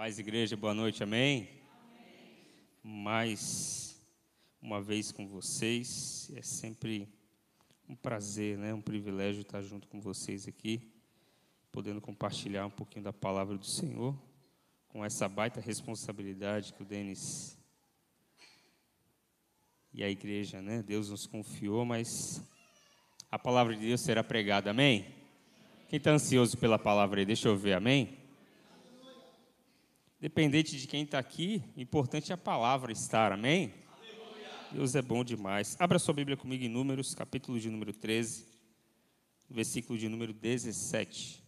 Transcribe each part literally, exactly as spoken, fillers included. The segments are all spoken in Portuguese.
Paz, igreja, boa noite, amém? Amém? Mais uma vez com vocês, é sempre um prazer, né? Um privilégio estar junto com vocês aqui, podendo compartilhar um pouquinho da palavra do Senhor, com essa baita responsabilidade que o Denis e a igreja, né? Deus nos confiou, mas a palavra de Deus será pregada, amém? Amém. Quem está ansioso pela palavra aí, deixa eu ver, amém? Dependente de quem está aqui, importante é a palavra estar, amém? Aleluia. Deus é bom demais. Abra sua Bíblia comigo em Números, capítulo de número treze, versículo de número dezessete.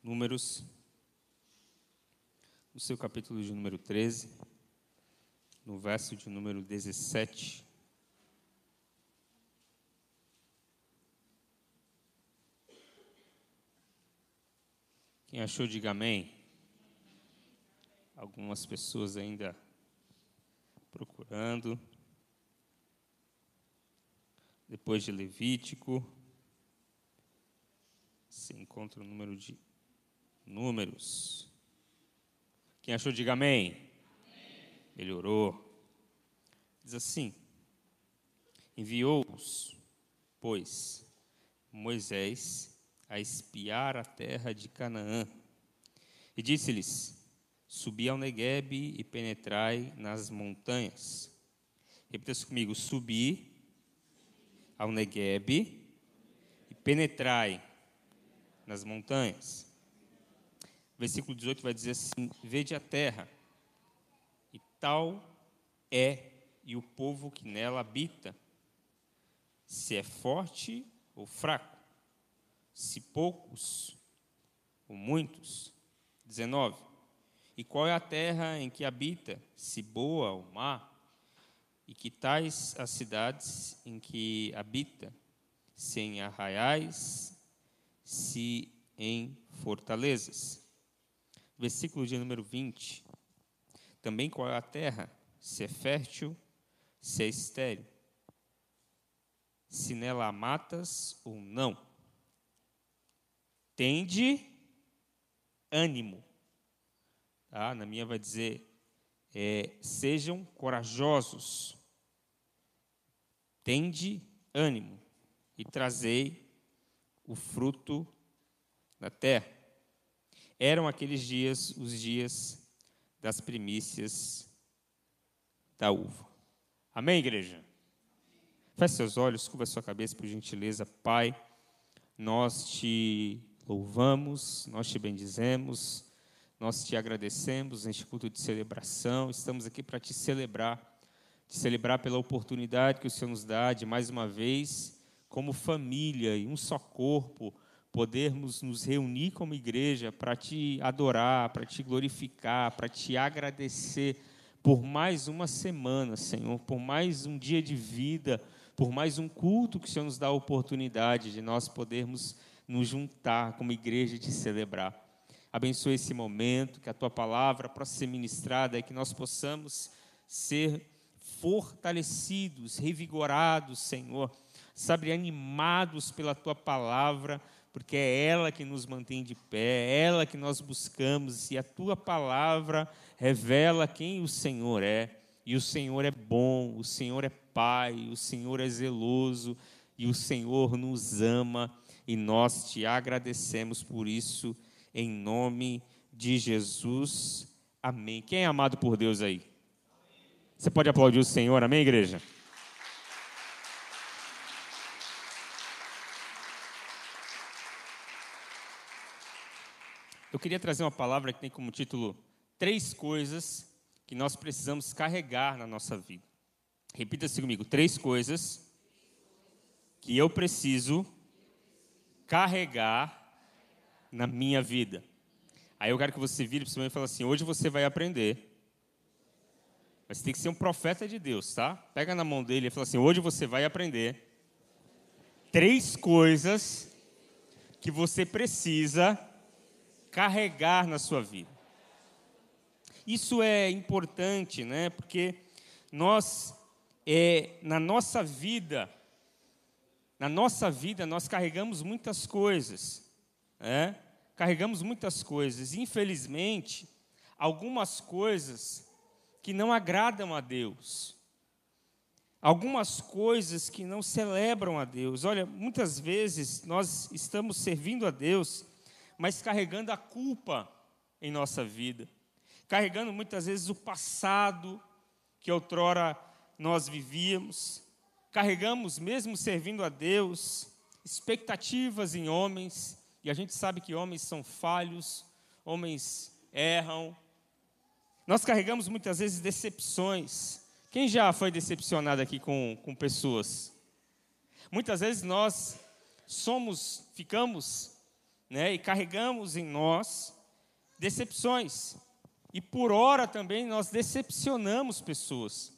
Números, no seu capítulo de número treze, no verso de número dezessete. Quem achou, diga amém. Algumas pessoas ainda procurando. Depois de Levítico, se encontra o número de Números. Quem achou, diga amém. Amém. Melhorou. Diz assim: enviou-os, pois, Moisés a espiar a terra de Canaã, e disse-lhes: subi ao Neguebe e penetrai nas montanhas. Repita-se comigo: subi ao Neguebe e penetrai nas montanhas. Versículo dezoito vai dizer assim: vede a terra, e tal é, e o povo que nela habita, se é forte ou fraco, se poucos ou muitos. dezenove. E qual é a terra em que habita, se boa ou má? E que tais as cidades em que habita, se em arraiais, se em fortalezas? Versículo de número vinte. Também qual é a terra, se é fértil, se é estéril, se nela há matas ou não? Tende ânimo. Ah, na minha vai dizer, é, sejam corajosos, tende ânimo e trazei o fruto da terra. Eram aqueles dias os dias das primícias da uva. Amém, igreja? Feche seus olhos, curva sua cabeça, por gentileza. Pai, nós te louvamos, nós te bendizemos. Nós te agradecemos neste culto de celebração. Estamos aqui para te celebrar, te celebrar pela oportunidade que o Senhor nos dá de, mais uma vez, como família e um só corpo, podermos nos reunir como igreja para te adorar, para te glorificar, para te agradecer por mais uma semana, Senhor, por mais um dia de vida, por mais um culto que o Senhor nos dá a oportunidade de nós podermos nos juntar como igreja e te celebrar. Abençoe esse momento, que a Tua palavra possa ser ministrada e que nós possamos ser fortalecidos, revigorados, Senhor, sabe, animados pela Tua palavra, porque é ela que nos mantém de pé, é ela que nós buscamos, e a Tua palavra revela quem o Senhor é. E o Senhor é bom, o Senhor é Pai, o Senhor é zeloso, e o Senhor nos ama, e nós Te agradecemos por isso. Em nome de Jesus, amém. Quem é amado por Deus aí? Amém. Você pode aplaudir o Senhor, amém, igreja? Eu queria trazer uma palavra que tem como título: três coisas que nós precisamos carregar na nossa vida. Repita-se comigo: três coisas que eu preciso carregar na minha vida. Aí eu quero que você vire para o seu irmão e fale assim: hoje você vai aprender. Mas tem que ser um profeta de Deus, tá? Pega na mão dele e fala assim: hoje você vai aprender três coisas que você precisa carregar na sua vida. Isso é importante, né? Porque nós, é, na nossa vida, na nossa vida, nós carregamos muitas coisas. É, carregamos muitas coisas. Infelizmente, algumas coisas que não agradam a Deus. Algumas coisas que não celebram a Deus. Olha, muitas vezes nós estamos servindo a Deus, mas carregando a culpa em nossa vida. Carregando muitas vezes o passado que outrora nós vivíamos. Carregamos, mesmo servindo a Deus, expectativas em homens. E a gente sabe que homens são falhos, homens erram. Nós carregamos muitas vezes decepções. Quem já foi decepcionado aqui com, com pessoas? Muitas vezes nós somos, ficamos, né, e carregamos em nós decepções. E por hora também nós decepcionamos pessoas.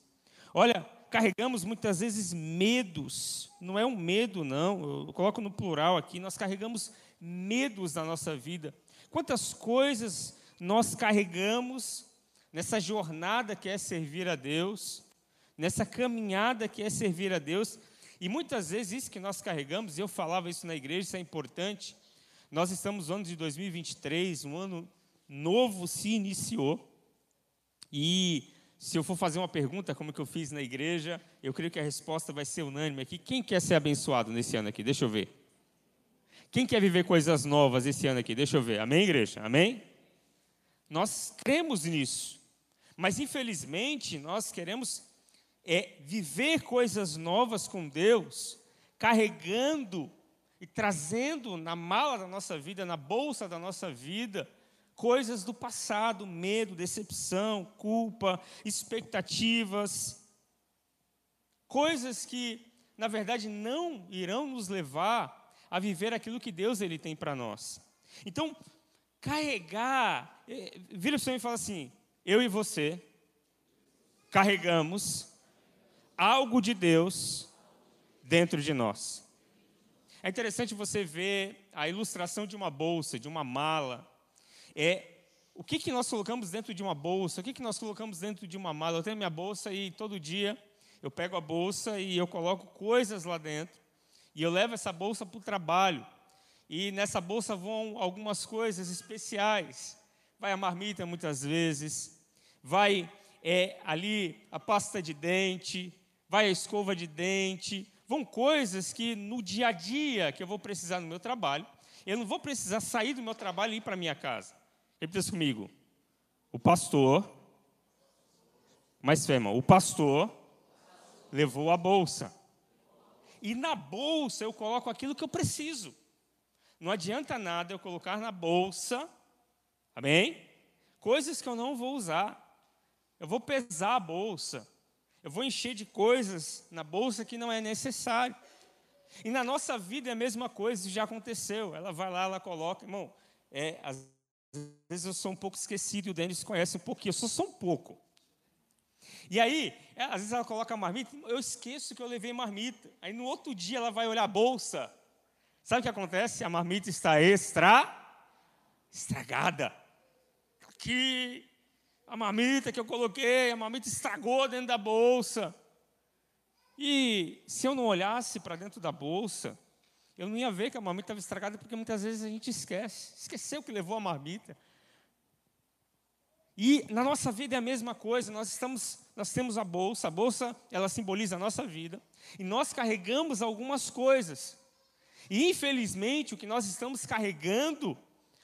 Olha, carregamos muitas vezes medos. Não é um medo, não. Eu coloco no plural aqui. Nós carregamos medos na nossa vida. Quantas coisas nós carregamos nessa jornada que é servir a Deus, nessa caminhada que é servir a Deus, e muitas vezes isso que nós carregamos, e eu falava isso na igreja, isso é importante, nós estamos no ano de dois mil e vinte e três, um ano novo se iniciou, e se eu for fazer uma pergunta, como que eu fiz na igreja, eu creio que a resposta vai ser unânime aqui. Quem quer ser abençoado nesse ano aqui? Deixa eu ver. Quem quer viver coisas novas esse ano aqui? Deixa eu ver. Amém, igreja? Amém? Nós cremos nisso. Mas, infelizmente, nós queremos é, viver coisas novas com Deus, carregando e trazendo na mala da nossa vida, na bolsa da nossa vida, coisas do passado, medo, decepção, culpa, expectativas. Coisas que, na verdade, não irão nos levar a viver aquilo que Deus ele tem para nós. Então, carregar, vira para o Senhor e fala assim, eu e você carregamos algo de Deus dentro de nós. É interessante você ver a ilustração de uma bolsa, de uma mala. É, o que, que nós colocamos dentro de uma bolsa? O que, que nós colocamos dentro de uma mala? Eu tenho a minha bolsa e todo dia eu pego a bolsa e eu coloco coisas lá dentro. E eu levo essa bolsa para o trabalho. E nessa bolsa vão algumas coisas especiais. Vai a marmita muitas vezes, vai é, ali a pasta de dente, vai a escova de dente, vão coisas que no dia a dia que eu vou precisar no meu trabalho, eu não vou precisar sair do meu trabalho e ir para a minha casa. Repita comigo, o pastor, mais firme, o pastor levou a bolsa. E na bolsa eu coloco aquilo que eu preciso. Não adianta nada eu colocar na bolsa, amém? Coisas que eu não vou usar. Eu vou pesar a bolsa. Eu vou encher de coisas na bolsa que não é necessário. E na nossa vida é a mesma coisa, já aconteceu. Ela vai lá, ela coloca. Irmão, é, às vezes eu sou um pouco esquecido, o Denis conhece um pouquinho, eu sou só um pouco. E aí, às vezes ela coloca a marmita, eu esqueço que eu levei marmita. Aí no outro dia ela vai olhar a bolsa. Sabe o que acontece? A marmita está extra... estragada. Aqui, a marmita que eu coloquei, a marmita estragou dentro da bolsa. E se eu não olhasse para dentro da bolsa, eu não ia ver que a marmita estava estragada, porque muitas vezes a gente esquece. Esqueceu que levou a marmita. E na nossa vida é a mesma coisa. Nós, estamos, nós temos a bolsa. A bolsa, ela simboliza a nossa vida. E nós carregamos algumas coisas. E, infelizmente, o que nós estamos carregando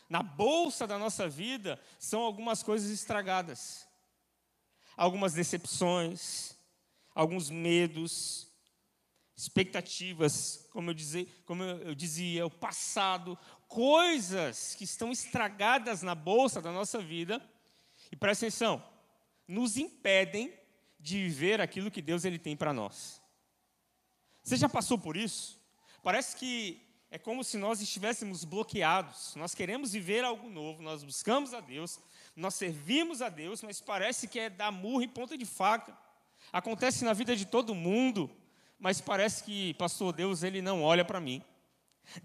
na bolsa da nossa vida são algumas coisas estragadas. Algumas decepções, alguns medos, expectativas, como eu dizia, como eu dizia, o passado, coisas que estão estragadas na bolsa da nossa vida. E presta atenção, nos impedem de viver aquilo que Deus ele tem para nós. Você já passou por isso? Parece que é como se nós estivéssemos bloqueados. Nós queremos viver algo novo, nós buscamos a Deus, nós servimos a Deus, mas parece que é dar murro e ponta de faca. Acontece na vida de todo mundo, mas parece que, pastor, Deus ele não olha para mim.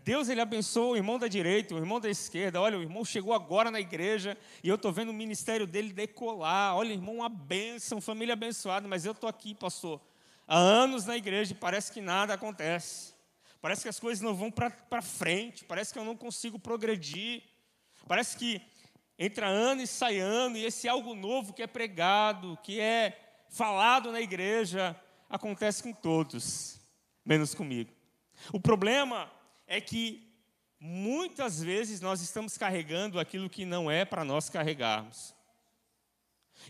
Deus ele abençoa o irmão da direita, o irmão da esquerda. Olha, o irmão chegou agora na igreja e eu estou vendo o ministério dele decolar. Olha, irmão, uma bênção, família abençoada, mas eu estou aqui, pastor, há anos na igreja e parece que nada acontece. Parece que as coisas não vão para frente, parece que eu não consigo progredir, Parece que entra ano e sai ano, e esse algo novo que é pregado, que é falado na igreja, acontece com todos, menos comigo. O problema é que muitas vezes nós estamos carregando aquilo que não é para nós carregarmos.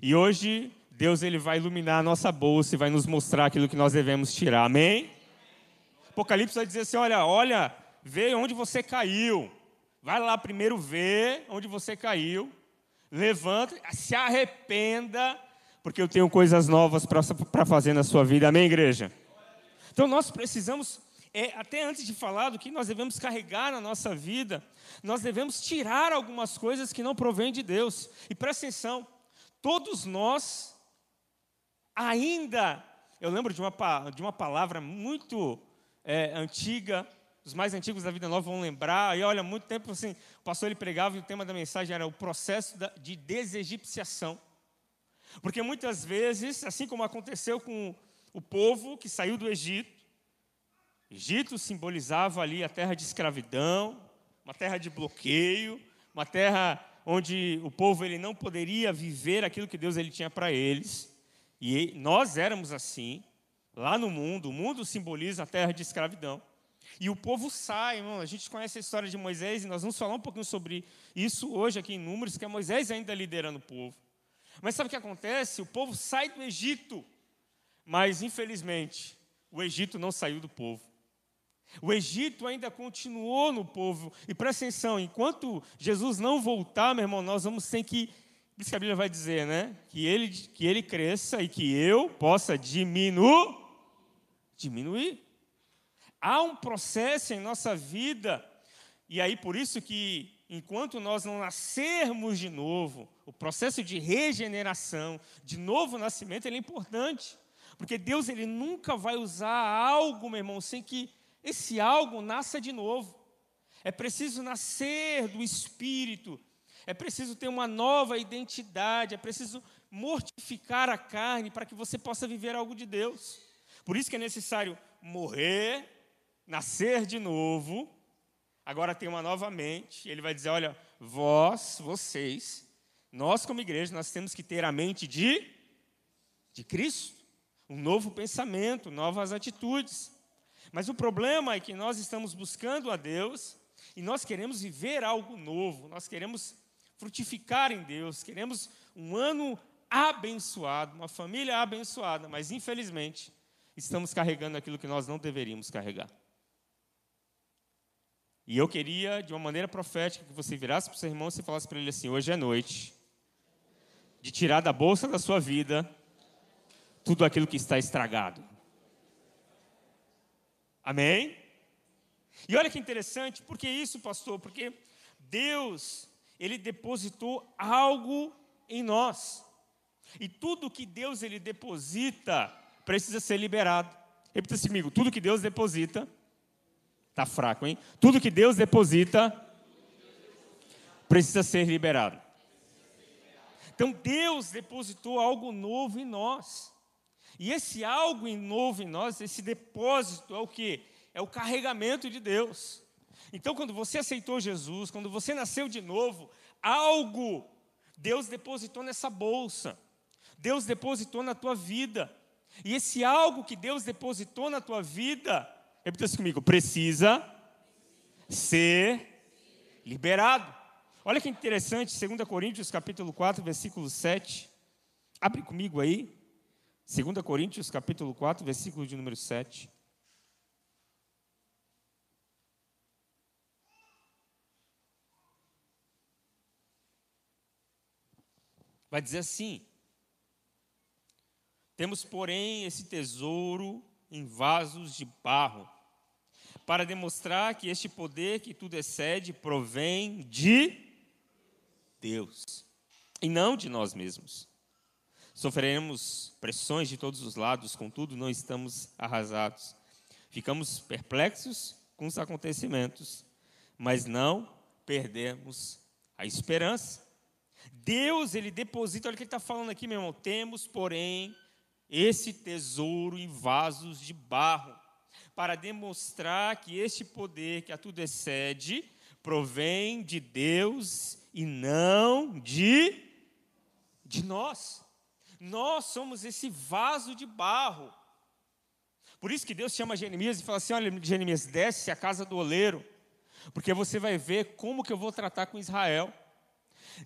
E hoje Deus ele vai iluminar a nossa bolsa e vai nos mostrar aquilo que nós devemos tirar, amém? Apocalipse vai dizer assim, olha, olha, vê onde você caiu. Vai lá primeiro ver onde você caiu. Levanta, se arrependa, porque eu tenho coisas novas para fazer na sua vida, amém, igreja? Então nós precisamos, é, até antes de falar do que nós devemos carregar na nossa vida, nós devemos tirar algumas coisas que não provêm de Deus. E presta atenção, todos nós ainda, eu lembro de uma, de uma palavra muito é, antiga, os mais antigos da Vida Nova vão lembrar, e olha, há muito tempo assim, o pastor ele pregava e o tema da mensagem era o processo de desegipciação. Porque muitas vezes, assim como aconteceu com o povo que saiu do Egito, Egito simbolizava ali a terra de escravidão, uma terra de bloqueio, uma terra onde o povo ele não poderia viver aquilo que Deus ele tinha para eles. E nós éramos assim, lá no mundo, o mundo simboliza a terra de escravidão. E o povo sai, irmão, a gente conhece a história de Moisés, e nós vamos falar um pouquinho sobre isso hoje aqui em Números, que é Moisés ainda liderando o povo. Mas sabe o que acontece? O povo sai do Egito, mas infelizmente o Egito não saiu do povo. O Egito ainda continuou no povo. E presta atenção, enquanto Jesus não voltar, meu irmão, nós vamos ter que, por isso que a Bíblia vai dizer, né? Que ele, que ele cresça e que eu possa diminu, diminuir. Há um processo em nossa vida. E aí por isso que, enquanto nós não nascermos de novo, o processo de regeneração, de novo nascimento, ele é importante. Porque Deus ele nunca vai usar algo, meu irmão, sem que esse algo nasça de novo. É preciso nascer do Espírito, é preciso ter uma nova identidade, é preciso mortificar a carne para que você possa viver algo de Deus. Por isso que é necessário morrer, nascer de novo, agora tem uma nova mente. Ele vai dizer, olha, vós, vocês, nós como igreja, nós temos que ter a mente de, de Cristo, um novo pensamento, novas atitudes. Mas o problema é que nós estamos buscando a Deus e nós queremos viver algo novo, nós queremos frutificar em Deus, queremos um ano abençoado, uma família abençoada, mas infelizmente estamos carregando aquilo que nós não deveríamos carregar. E eu queria, de uma maneira profética, que você virasse para o seu irmão e você falasse para ele assim, hoje é noite de tirar da bolsa da sua vida tudo aquilo que está estragado. Amém? E olha que interessante, por que isso, pastor? Porque Deus, ele depositou algo em nós. E tudo que Deus ele deposita precisa ser liberado. Repita comigo, tudo que Deus deposita, está fraco, hein? Tudo que Deus deposita precisa ser liberado. Então Deus depositou algo novo em nós. E esse algo novo em nós, esse depósito é o quê? É o carregamento de Deus. Então quando você aceitou Jesus, quando você nasceu de novo, algo Deus depositou nessa bolsa. Deus depositou na tua vida. E esse algo que Deus depositou na tua vida, repita isso comigo, precisa ser liberado. Olha que interessante, Segunda Coríntios, capítulo quatro, versículo sete. Abre comigo aí. Segunda Coríntios, capítulo quatro, versículo de número sete. Vai dizer assim: temos, porém, esse tesouro em vasos de barro, para demonstrar que este poder que tudo excede provém de Deus, e não de nós mesmos. Sofreremos pressões de todos os lados, contudo, não estamos arrasados. Ficamos perplexos com os acontecimentos, mas não perdemos a esperança. Deus, ele deposita, olha o que ele está falando aqui, meu irmão, temos, porém, esse tesouro em vasos de barro, para demonstrar que este poder que a tudo excede provém de Deus e não de, de nós. Nós somos esse vaso de barro. Por isso que Deus chama Jeremias e fala assim, olha, Jeremias, desce à casa do oleiro, porque você vai ver como que eu vou tratar com Israel.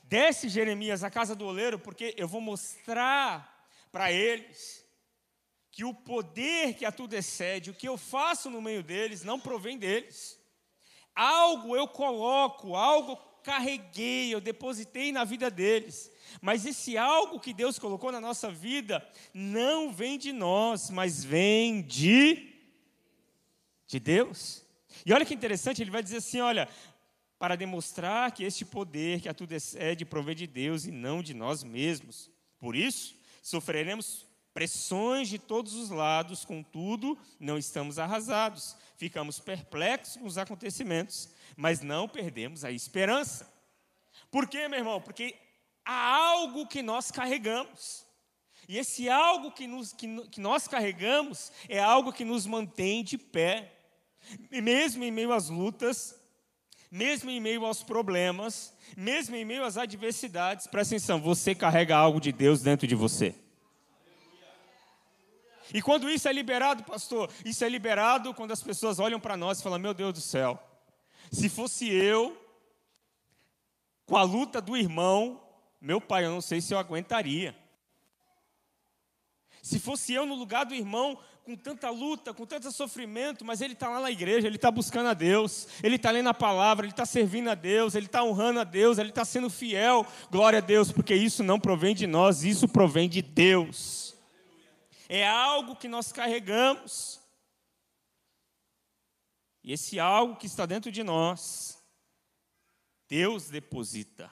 Desce, Jeremias, à casa do oleiro, porque eu vou mostrar para eles que o poder que a tudo excede, o que eu faço no meio deles, não provém deles. Algo eu coloco, algo eu carreguei, eu depositei na vida deles. Mas esse algo que Deus colocou na nossa vida não vem de nós, mas vem de, de Deus. E olha que interessante, ele vai dizer assim, olha, para demonstrar que este poder que a tudo excede provém de Deus e não de nós mesmos. Por isso, sofreremos pressões de todos os lados, contudo, não estamos arrasados. Ficamos perplexos com os acontecimentos, mas não perdemos a esperança. Por quê, meu irmão? Porque há algo que nós carregamos. E esse algo que, nos, que, que nós carregamos é algo que nos mantém de pé. E mesmo em meio às lutas, mesmo em meio aos problemas, mesmo em meio às adversidades, presta atenção, você carrega algo de Deus dentro de você. E quando isso é liberado, pastor, isso é liberado quando as pessoas olham para nós e falam, meu Deus do céu, se fosse eu, com a luta do irmão, meu pai, eu não sei se eu aguentaria. Se fosse eu no lugar do irmão, com tanta luta, com tanto sofrimento, mas ele está lá na igreja, ele está buscando a Deus, ele está lendo a palavra, ele está servindo a Deus, ele está honrando a Deus, ele está sendo fiel, glória a Deus, porque isso não provém de nós, isso provém de Deus. É algo que nós carregamos, e esse algo que está dentro de nós, Deus deposita.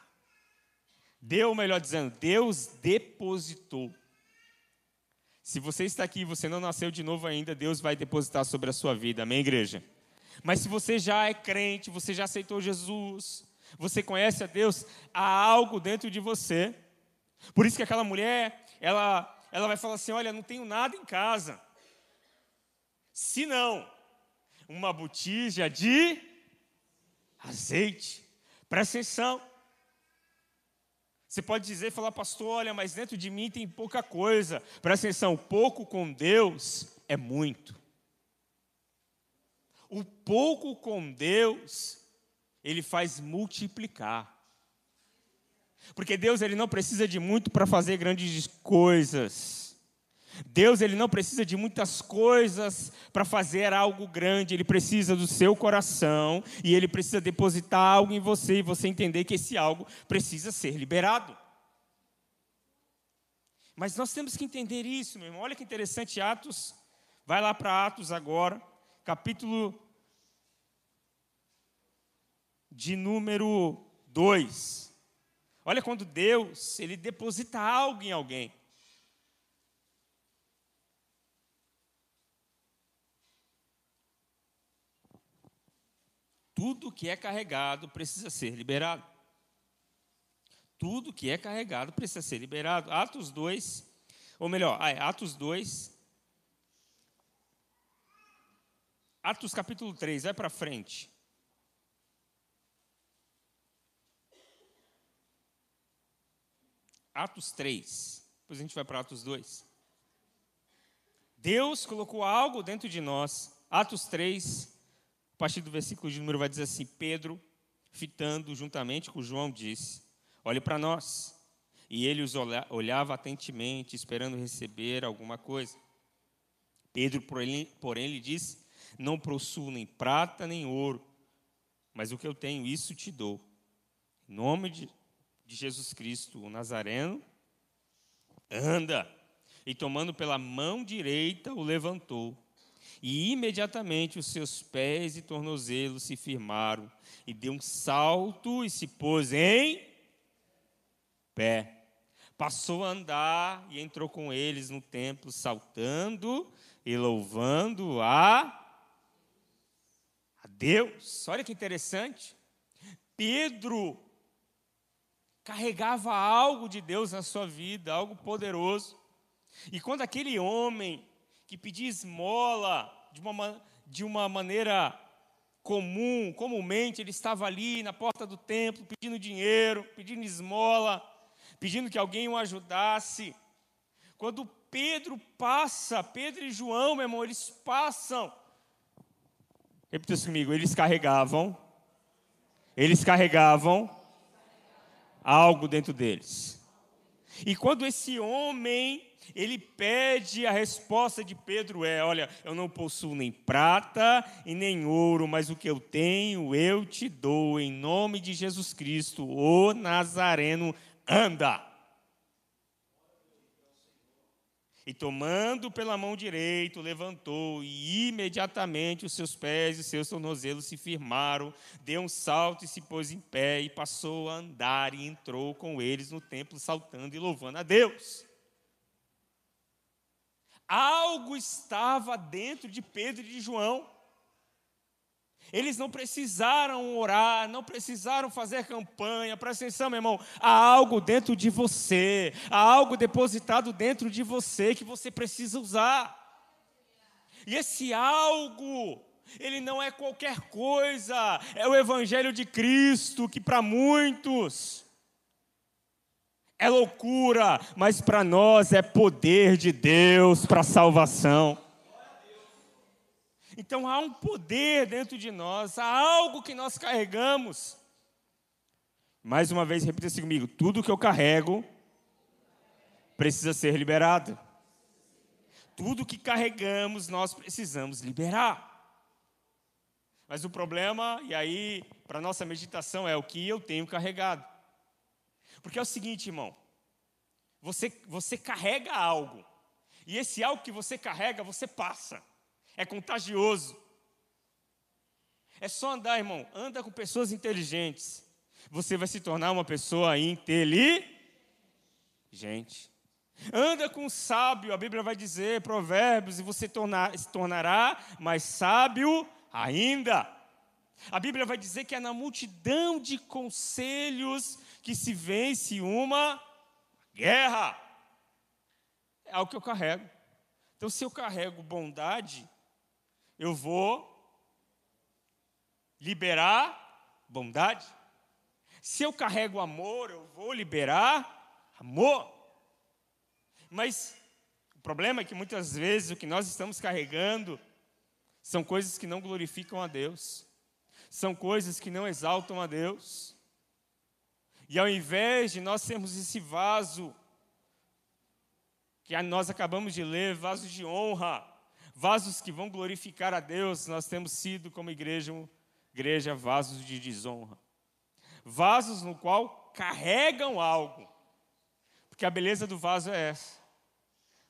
Deu, melhor dizendo, Deus depositou. Se você está aqui e você não nasceu de novo ainda, Deus vai depositar sobre a sua vida. Amém, igreja? Mas se você já é crente, você já aceitou Jesus, você conhece a Deus, há algo dentro de você. Por isso que aquela mulher, ela, ela vai falar assim, olha, não tenho nada em casa, senão uma botija de azeite. Presta atenção. Você pode dizer e falar, pastor, olha, mas dentro de mim tem pouca coisa. Presta atenção, pouco com Deus é muito. O pouco com Deus, Ele faz multiplicar. Porque Deus, Ele não precisa de muito para fazer grandes coisas. Deus, Ele não precisa de muitas coisas para fazer algo grande. Ele precisa do seu coração e Ele precisa depositar algo em você e você entender que esse algo precisa ser liberado. Mas nós temos que entender isso, meu irmão. Olha que interessante, Atos. Vai lá para Atos agora, capítulo de número dois. Olha quando Deus, Ele deposita algo em alguém. Tudo que é carregado precisa ser liberado. Tudo que é carregado precisa ser liberado. Atos dois, ou melhor, Atos dois. Atos capítulo três, vai para frente. Atos três, depois a gente vai para Atos dois. Deus colocou algo dentro de nós. Atos três, a partir do versículo de número vai dizer assim, Pedro, fitando juntamente com João, disse, olhe para nós. E ele os olhava atentamente, esperando receber alguma coisa. Pedro, porém, lhe disse, não possuo nem prata nem ouro, mas o que eu tenho, isso te dou. Em nome de, de Jesus Cristo, o Nazareno, anda. E tomando pela mão direita, o levantou. E imediatamente os seus pés e tornozelos se firmaram, e deu um salto e se pôs em pé. Passou a andar e entrou com eles no templo, saltando e louvando a, a Deus. Olha que interessante. Pedro carregava algo de Deus na sua vida, algo poderoso. E quando aquele homem que pedia esmola de uma, de uma maneira comum, comumente ele estava ali na porta do templo pedindo dinheiro, pedindo esmola, pedindo que alguém o ajudasse. Quando Pedro passa, Pedro e João, meu irmão, eles passam. Repita isso comigo, eles carregavam, eles carregavam algo dentro deles. E quando esse homem, ele pede, a resposta de Pedro é: olha, eu não possuo nem prata e nem ouro, mas o que eu tenho eu te dou, em nome de Jesus Cristo, o Nazareno, anda. E tomando pela mão direita, levantou, e imediatamente os seus pés e os seus tornozelos se firmaram, deu um salto e se pôs em pé, e passou a andar, e entrou com eles no templo, saltando e louvando a Deus. Algo estava dentro de Pedro e de João. Eles não precisaram orar, não precisaram fazer campanha. Presta atenção, meu irmão, há algo dentro de você, há algo depositado dentro de você que você precisa usar. E esse algo, ele não é qualquer coisa, é o evangelho de Cristo, que para muitos é loucura, mas para nós é poder de Deus para a salvação. Então há um poder dentro de nós, há algo que nós carregamos. Mais uma vez, repita isso comigo: tudo que eu carrego precisa ser liberado. Tudo que carregamos nós precisamos liberar. Mas o problema, e aí para a nossa meditação, é o que eu tenho carregado. Porque é o seguinte, irmão, você, você carrega algo, e esse algo que você carrega, você passa. É contagioso. É só andar, irmão. Anda com pessoas inteligentes. Você vai se tornar uma pessoa inteligente. Anda com um sábio. A Bíblia vai dizer, Provérbios, e você tornar, se tornará mais sábio ainda. A Bíblia vai dizer que é na multidão de conselhos que se vence uma guerra. É algo que eu carrego. Então, se eu carrego bondade, eu vou liberar bondade. Se eu carrego amor, eu vou liberar amor. Mas o problema é que muitas vezes o que nós estamos carregando são coisas que não glorificam a Deus, são coisas que não exaltam a Deus. E ao invés de nós sermos esse vaso que nós acabamos de ler, vasos de honra, vasos que vão glorificar a Deus, nós temos sido, como igreja, igreja, vasos de desonra. Vasos no qual carregam algo. Porque a beleza do vaso é essa.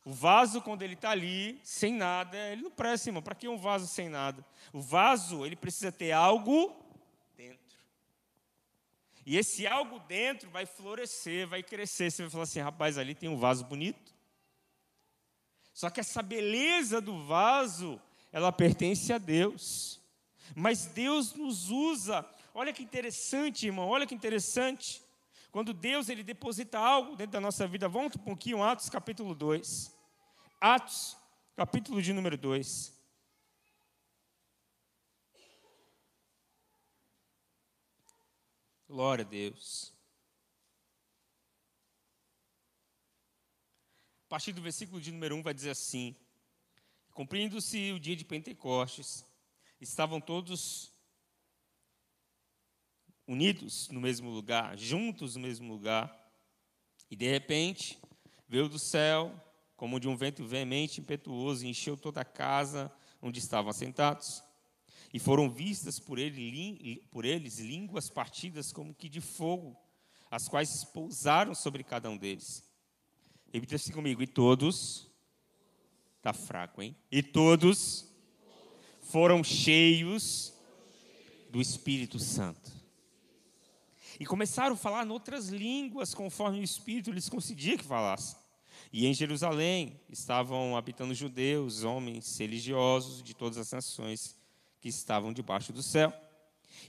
O vaso, quando ele está ali, sem nada, ele não presta, irmão. Para que um vaso sem nada? O vaso, ele precisa ter algo dentro. E esse algo dentro vai florescer, vai crescer. Você vai falar assim: rapaz, ali tem um vaso bonito. Só que essa beleza do vaso, ela pertence a Deus. Mas Deus nos usa. Olha que interessante, irmão, olha que interessante. Quando Deus, ele deposita algo dentro da nossa vida. Vamos um pouquinho, Atos capítulo dois. Atos, capítulo de número dois. Glória a Deus. A partir do versículo de número um vai dizer assim: cumprindo-se o dia de Pentecostes, estavam todos unidos no mesmo lugar, juntos no mesmo lugar, e de repente veio do céu, como de um vento veemente, impetuoso, e encheu toda a casa onde estavam assentados, e foram vistas por, ele, por eles línguas partidas como que de fogo, as quais pousaram sobre cada um deles. Repita-se comigo: e todos, está fraco, hein? E todos foram cheios do Espírito Santo. E começaram a falar em outras línguas, conforme o Espírito lhes concedia que falassem. E em Jerusalém estavam habitando judeus, homens religiosos de todas as nações que estavam debaixo do céu.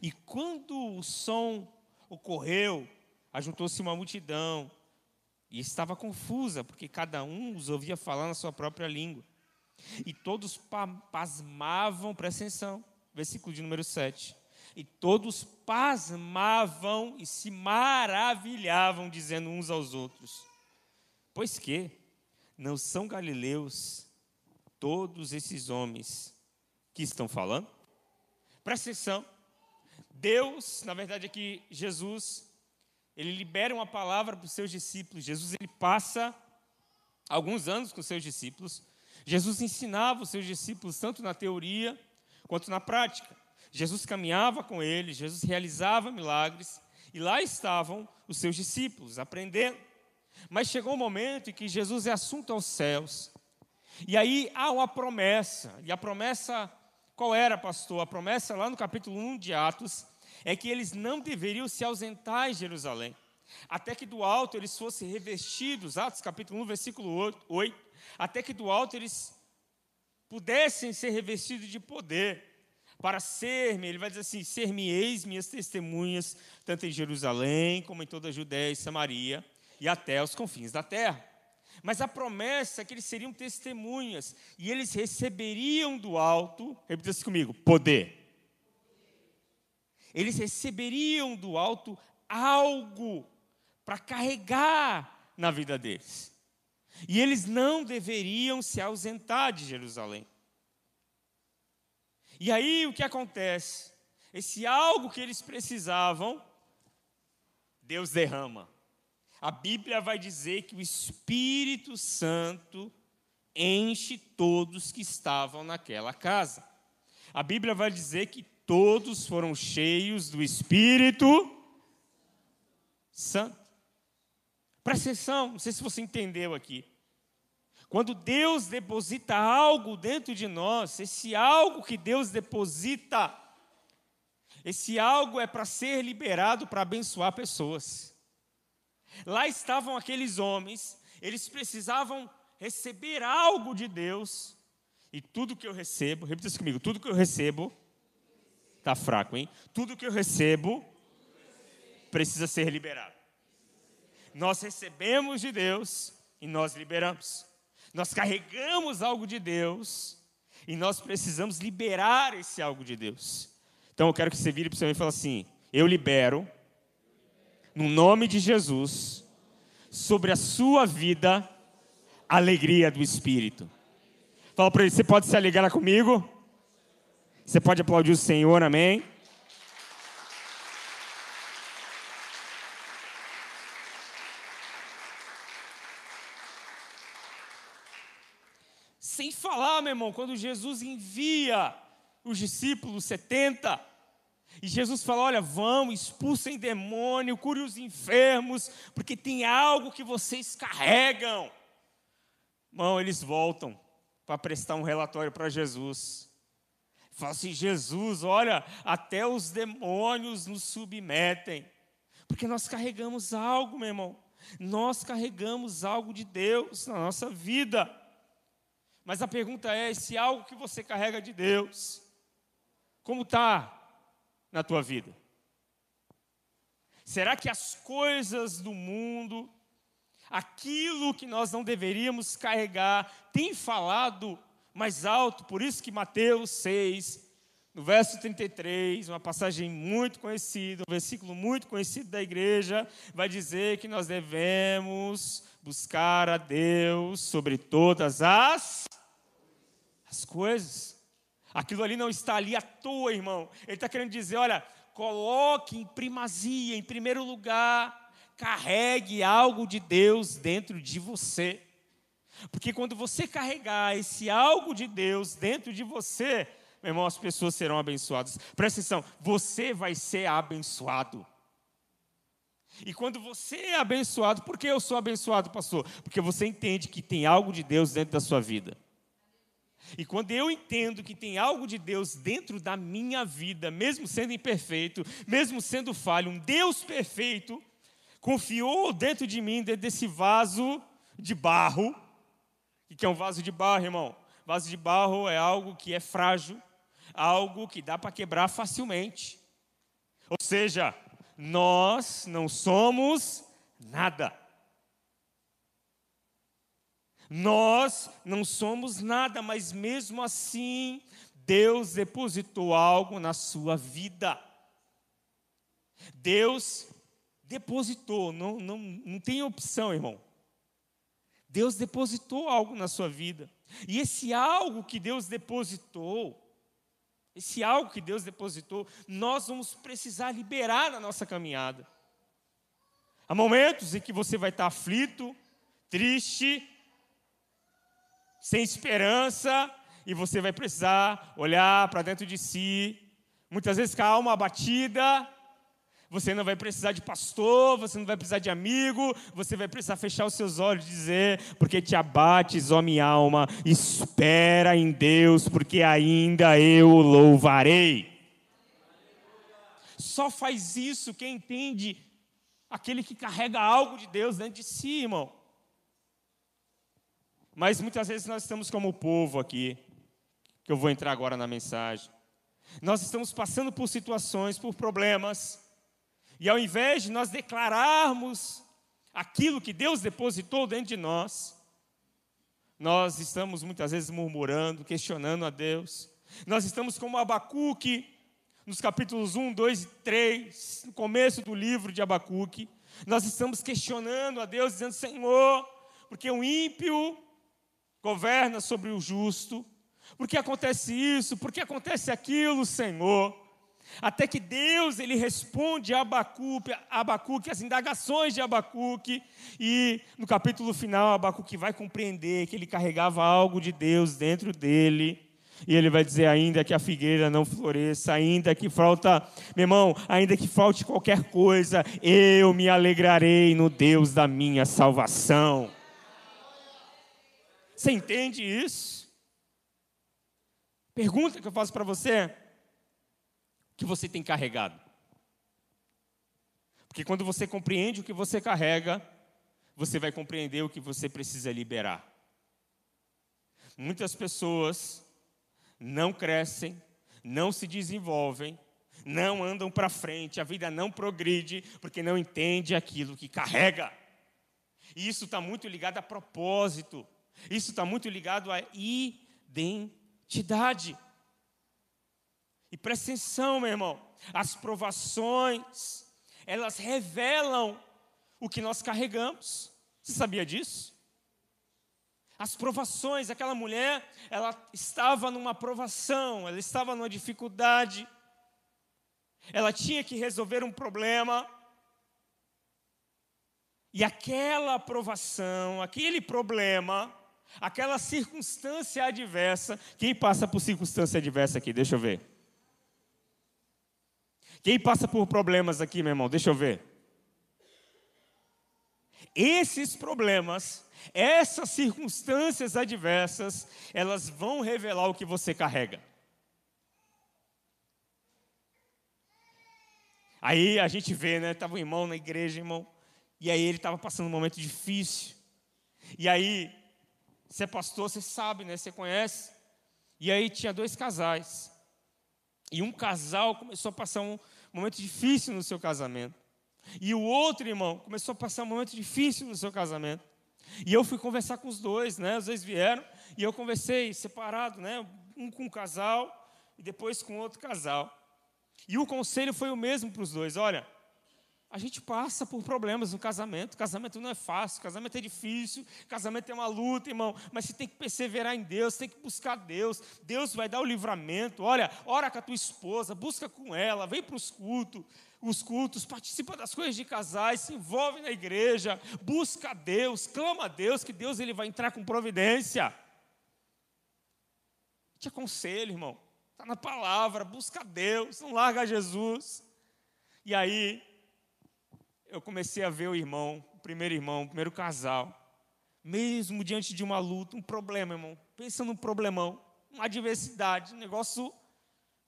E quando o som ocorreu, ajuntou-se uma multidão, e estava confusa, porque cada um os ouvia falar na sua própria língua. E todos pasmavam, presta atenção, versículo de número sete. E todos pasmavam e se maravilhavam, dizendo uns aos outros: pois que não são galileus todos esses homens que estão falando? Presta atenção. Deus, na verdade aqui, Jesus, ele libera uma palavra para os seus discípulos. Jesus, ele passa alguns anos com os seus discípulos. Jesus ensinava os seus discípulos tanto na teoria quanto na prática. Jesus caminhava com eles, Jesus realizava milagres, e lá estavam os seus discípulos aprendendo. Mas chegou um momento em que Jesus é assunto aos céus, e aí há uma promessa. E a promessa, qual era, pastor? A promessa lá no capítulo um de Atos é que eles não deveriam se ausentar em Jerusalém, até que do alto eles fossem revestidos, Atos capítulo um, versículo oito, até que do alto eles pudessem ser revestidos de poder, para ser-me, ele vai dizer assim, ser-me-eis minhas testemunhas, tanto em Jerusalém, como em toda a Judéia e Samaria, e até os confins da terra. Mas a promessa é que eles seriam testemunhas, e eles receberiam do alto, repita isso comigo, poder. Eles receberiam do alto algo para carregar na vida deles. E eles não deveriam se ausentar de Jerusalém. E aí o que acontece? Esse algo que eles precisavam, Deus derrama. A Bíblia vai dizer que o Espírito Santo enche todos que estavam naquela casa. A Bíblia vai dizer que todos foram cheios do Espírito Santo. Presta atenção, não sei se você entendeu aqui. Quando Deus deposita algo dentro de nós, esse algo que Deus deposita, esse algo é para ser liberado para abençoar pessoas. Lá estavam aqueles homens, eles precisavam receber algo de Deus, e tudo que eu recebo, repita isso comigo, tudo que eu recebo, está fraco, hein? Tudo que eu recebo precisa ser liberado. Nós recebemos de Deus e nós liberamos. Nós carregamos algo de Deus e nós precisamos liberar esse algo de Deus. Então eu quero que você vire para o Senhor e fale assim: eu libero, no nome de Jesus, sobre a sua vida, a alegria do Espírito. Fala para ele: você pode se alegrar comigo? Você pode aplaudir o Senhor, amém? Sem falar, meu irmão, quando Jesus envia os discípulos, setenta, e Jesus fala: olha, vão, expulsem demônio, cure os enfermos, porque tem algo que vocês carregam. Irmão, eles voltam para prestar um relatório para Jesus. Fala assim: Jesus, olha, até os demônios nos submetem, porque nós carregamos algo, meu irmão. Nós carregamos algo de Deus na nossa vida. Mas a pergunta é, se algo que você carrega de Deus, como está na tua vida? Será que as coisas do mundo, aquilo que nós não deveríamos carregar, tem falado mais alto? Por isso que Mateus seis, no verso trinta e três, uma passagem muito conhecida, um versículo muito conhecido da igreja, vai dizer que nós devemos buscar a Deus sobre todas as... as coisas. Aquilo ali não está ali à toa, irmão. Ele está querendo dizer: olha, coloque em primazia, em primeiro lugar, carregue algo de Deus dentro de você. Porque quando você carregar esse algo de Deus dentro de você, meu irmão, as pessoas serão abençoadas. Presta atenção, você vai ser abençoado. E quando você é abençoado, por que eu sou abençoado, pastor? Porque você entende que tem algo de Deus dentro da sua vida. E quando eu entendo que tem algo de Deus dentro da minha vida, mesmo sendo imperfeito, mesmo sendo falho, um Deus perfeito confiou dentro de mim, dentro desse vaso de barro. O que é um vaso de barro, irmão? Vaso de barro é algo que é frágil, algo que dá para quebrar facilmente. Ou seja, nós não somos nada. Nós não somos nada, mas mesmo assim, Deus depositou algo na sua vida. Deus depositou, não, não, não tem opção, irmão. Deus depositou algo na sua vida. E esse algo que Deus depositou, esse algo que Deus depositou, nós vamos precisar liberar na nossa caminhada. Há momentos em que você vai estar aflito, triste, sem esperança, e você vai precisar olhar para dentro de si. Muitas vezes com a alma abatida, você não vai precisar de pastor, você não vai precisar de amigo, você vai precisar fechar os seus olhos e dizer: porque te abates, ó minha alma, espera em Deus, porque ainda eu o louvarei. Só faz isso quem entende, aquele que carrega algo de Deus dentro de si, irmão. Mas muitas vezes nós estamos como o povo aqui, que eu vou entrar agora na mensagem. Nós estamos passando por situações, por problemas, e ao invés de nós declararmos aquilo que Deus depositou dentro de nós, nós estamos muitas vezes murmurando, questionando a Deus. Nós estamos como Habacuque, nos capítulos um, dois e três, no começo do livro de Habacuque. Nós estamos questionando a Deus, dizendo: Senhor, porque o ímpio governa sobre o justo, porque acontece isso, porque acontece aquilo, Senhor. Até que Deus, ele responde a Habacuque, Habacuque, as indagações de Habacuque, e no capítulo final Habacuque vai compreender que ele carregava algo de Deus dentro dele, e ele vai dizer: ainda que a figueira não floresça, ainda que falta, meu irmão, ainda que falte qualquer coisa, eu me alegrarei no Deus da minha salvação. Você entende isso? Pergunta que eu faço para você: que você tem carregado? Porque quando você compreende o que você carrega, você vai compreender o que você precisa liberar. Muitas pessoas não crescem, não se desenvolvem, não andam para frente, a vida não progride, porque não entende aquilo que carrega. E isso está muito ligado a propósito, isso está muito ligado à identidade. E presta atenção, meu irmão, as provações, elas revelam o que nós carregamos. Você sabia disso? As provações, aquela mulher, ela estava numa provação, ela estava numa dificuldade. Ela tinha que resolver um problema. E aquela provação, aquele problema, aquela circunstância adversa, quem passa por circunstância adversa aqui? Deixa eu ver. Quem passa por problemas aqui, meu irmão? Deixa eu ver. Esses problemas, essas circunstâncias adversas, elas vão revelar o que você carrega. Aí a gente vê, né? Estava um irmão na igreja, irmão. E aí ele estava passando um momento difícil. E aí, você é pastor, você sabe, né? Você conhece. E aí tinha dois casais. E um casal começou a passar um momento difícil no seu casamento. E o outro, irmão, começou a passar um momento difícil no seu casamento. E eu fui conversar com os dois, né? Os dois vieram e eu conversei separado, né? Um com um casal e depois com outro casal. E o conselho foi o mesmo para os dois. Olha, a gente passa por problemas no casamento. Casamento não é fácil, casamento é difícil, casamento é uma luta, irmão. Mas você tem que perseverar em Deus, tem que buscar Deus. Deus vai dar o livramento. Olha, ora com a tua esposa, busca com ela, vem para os cultos, os cultos, participa das coisas de casais, se envolve na igreja, busca Deus, clama a Deus, que Deus ele vai entrar com providência. Te aconselho, irmão, está na palavra, busca Deus, não larga Jesus. E aí, eu comecei a ver o irmão, o primeiro irmão, o primeiro casal, mesmo diante de uma luta, um problema, irmão, pensa num problemão, uma adversidade, um negócio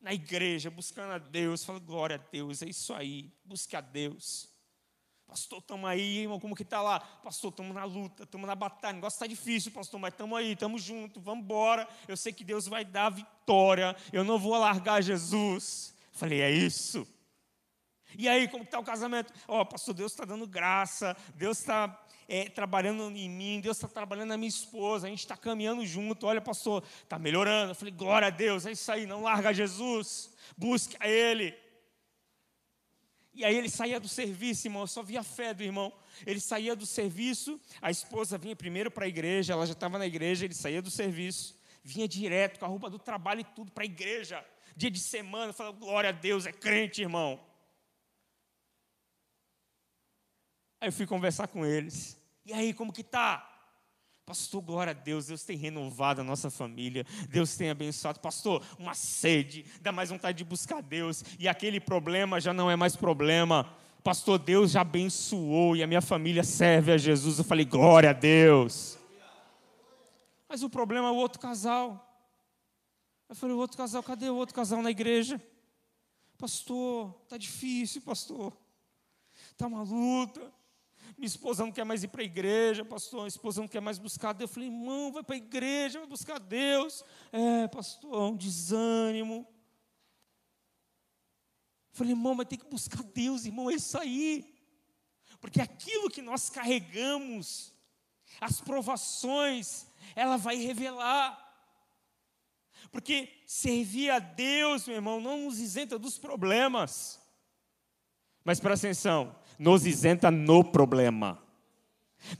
na igreja, buscando a Deus, falando: glória a Deus, é isso aí, busque a Deus. Pastor, estamos aí, irmão, como que está lá? Pastor, estamos na luta, estamos na batalha, o negócio está difícil, pastor, mas estamos aí, estamos juntos, vamos embora, eu sei que Deus vai dar a vitória, eu não vou largar Jesus. Falei: é isso. E aí, como está o casamento? Ó, pastor, Deus está dando graça, Deus está é, trabalhando em mim, Deus está trabalhando na minha esposa, a gente está caminhando junto, olha, pastor, está melhorando. Eu falei, glória a Deus, é isso aí, não larga Jesus, busque a Ele. E aí ele saía do serviço, irmão, eu só via a fé do irmão. Ele saía do serviço, a esposa vinha primeiro para a igreja, ela já estava na igreja, ele saía do serviço, vinha direto com a roupa do trabalho e tudo para a igreja. Dia de semana, eu falava, glória a Deus, é crente, irmão. Aí eu fui conversar com eles. E aí, como que tá? Pastor, glória a Deus, Deus tem renovado a nossa família, Deus tem abençoado. Pastor, uma sede, dá mais vontade de buscar Deus, e aquele problema já não é mais problema. Pastor, Deus já abençoou, e a minha família serve a Jesus. Eu falei, glória a Deus. Mas o problema é o outro casal. Eu falei, o outro casal, cadê o outro casal na igreja? Pastor, tá difícil, pastor. Tá uma luta. Minha esposa não quer mais ir para a igreja, pastor, minha esposa não quer mais buscar Deus. Eu falei, irmão, vai para a igreja, vai buscar Deus. É, pastor, um desânimo. Eu falei, irmão, vai ter que buscar Deus, irmão, é isso aí. Porque aquilo que nós carregamos, as provações, ela vai revelar. Porque servir a Deus, meu irmão, não nos isenta dos problemas. Mas presta atenção, nos isenta no problema.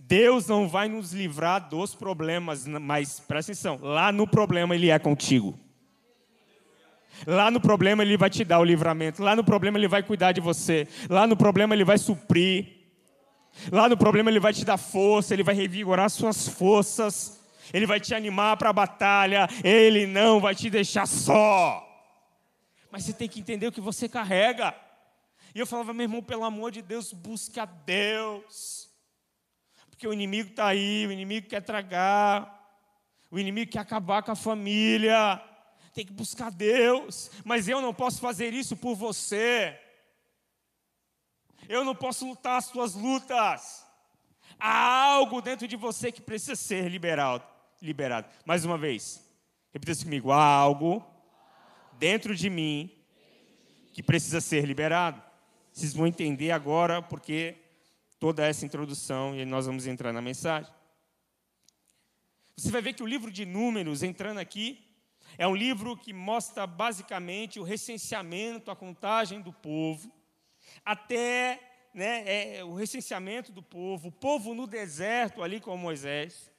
Deus não vai nos livrar dos problemas, mas presta atenção, lá no problema Ele é contigo. Lá no problema Ele vai te dar o livramento, lá no problema Ele vai cuidar de você, lá no problema Ele vai suprir, lá no problema Ele vai te dar força, Ele vai revigorar suas forças, Ele vai te animar para a batalha, Ele não vai te deixar só. Mas você tem que entender o que você carrega. E eu falava, meu irmão, pelo amor de Deus, busca a Deus. Porque o inimigo está aí, o inimigo quer tragar, o inimigo quer acabar com a família. Tem que buscar Deus. Mas eu não posso fazer isso por você. Eu não posso lutar as suas lutas. Há algo dentro de você que precisa ser liberado. liberado. Mais uma vez, repita isso comigo. Há algo dentro de mim que precisa ser liberado. Vocês vão entender agora, porque toda essa introdução, e nós vamos entrar na mensagem. Você vai ver que o livro de Números, entrando aqui, é um livro que mostra basicamente o recenseamento, a contagem do povo, até né, é o recenseamento do povo, o povo no deserto, ali com Moisés.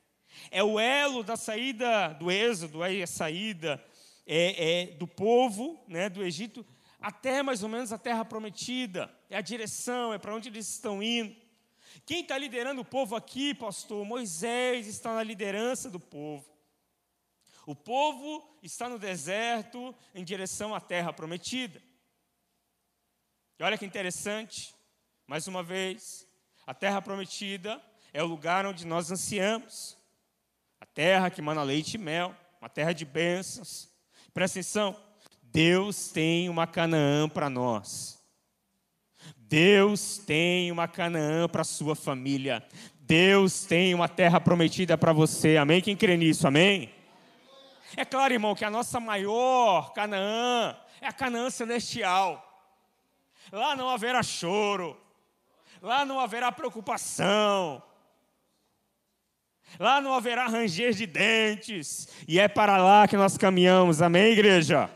É o elo da saída do êxodo, é a saída é, é, do povo, né, do Egito, até mais ou menos a terra prometida, é a direção, é para onde eles estão indo. Quem está liderando o povo aqui, pastor? Moisés está na liderança do povo. O povo está no deserto em direção à terra prometida. E olha que interessante, mais uma vez, a terra prometida é o lugar onde nós ansiamos. A terra que mana leite e mel, uma terra de bênçãos. Presta atenção. Deus tem uma Canaã para nós. Deus tem uma Canaã para a sua família. Deus tem uma terra prometida para você. Amém? Quem crê nisso? Amém? É claro, irmão, que a nossa maior Canaã é a Canaã celestial. Lá não haverá choro. Lá não haverá preocupação. Lá não haverá ranger de dentes. E é para lá que nós caminhamos. Amém, igreja?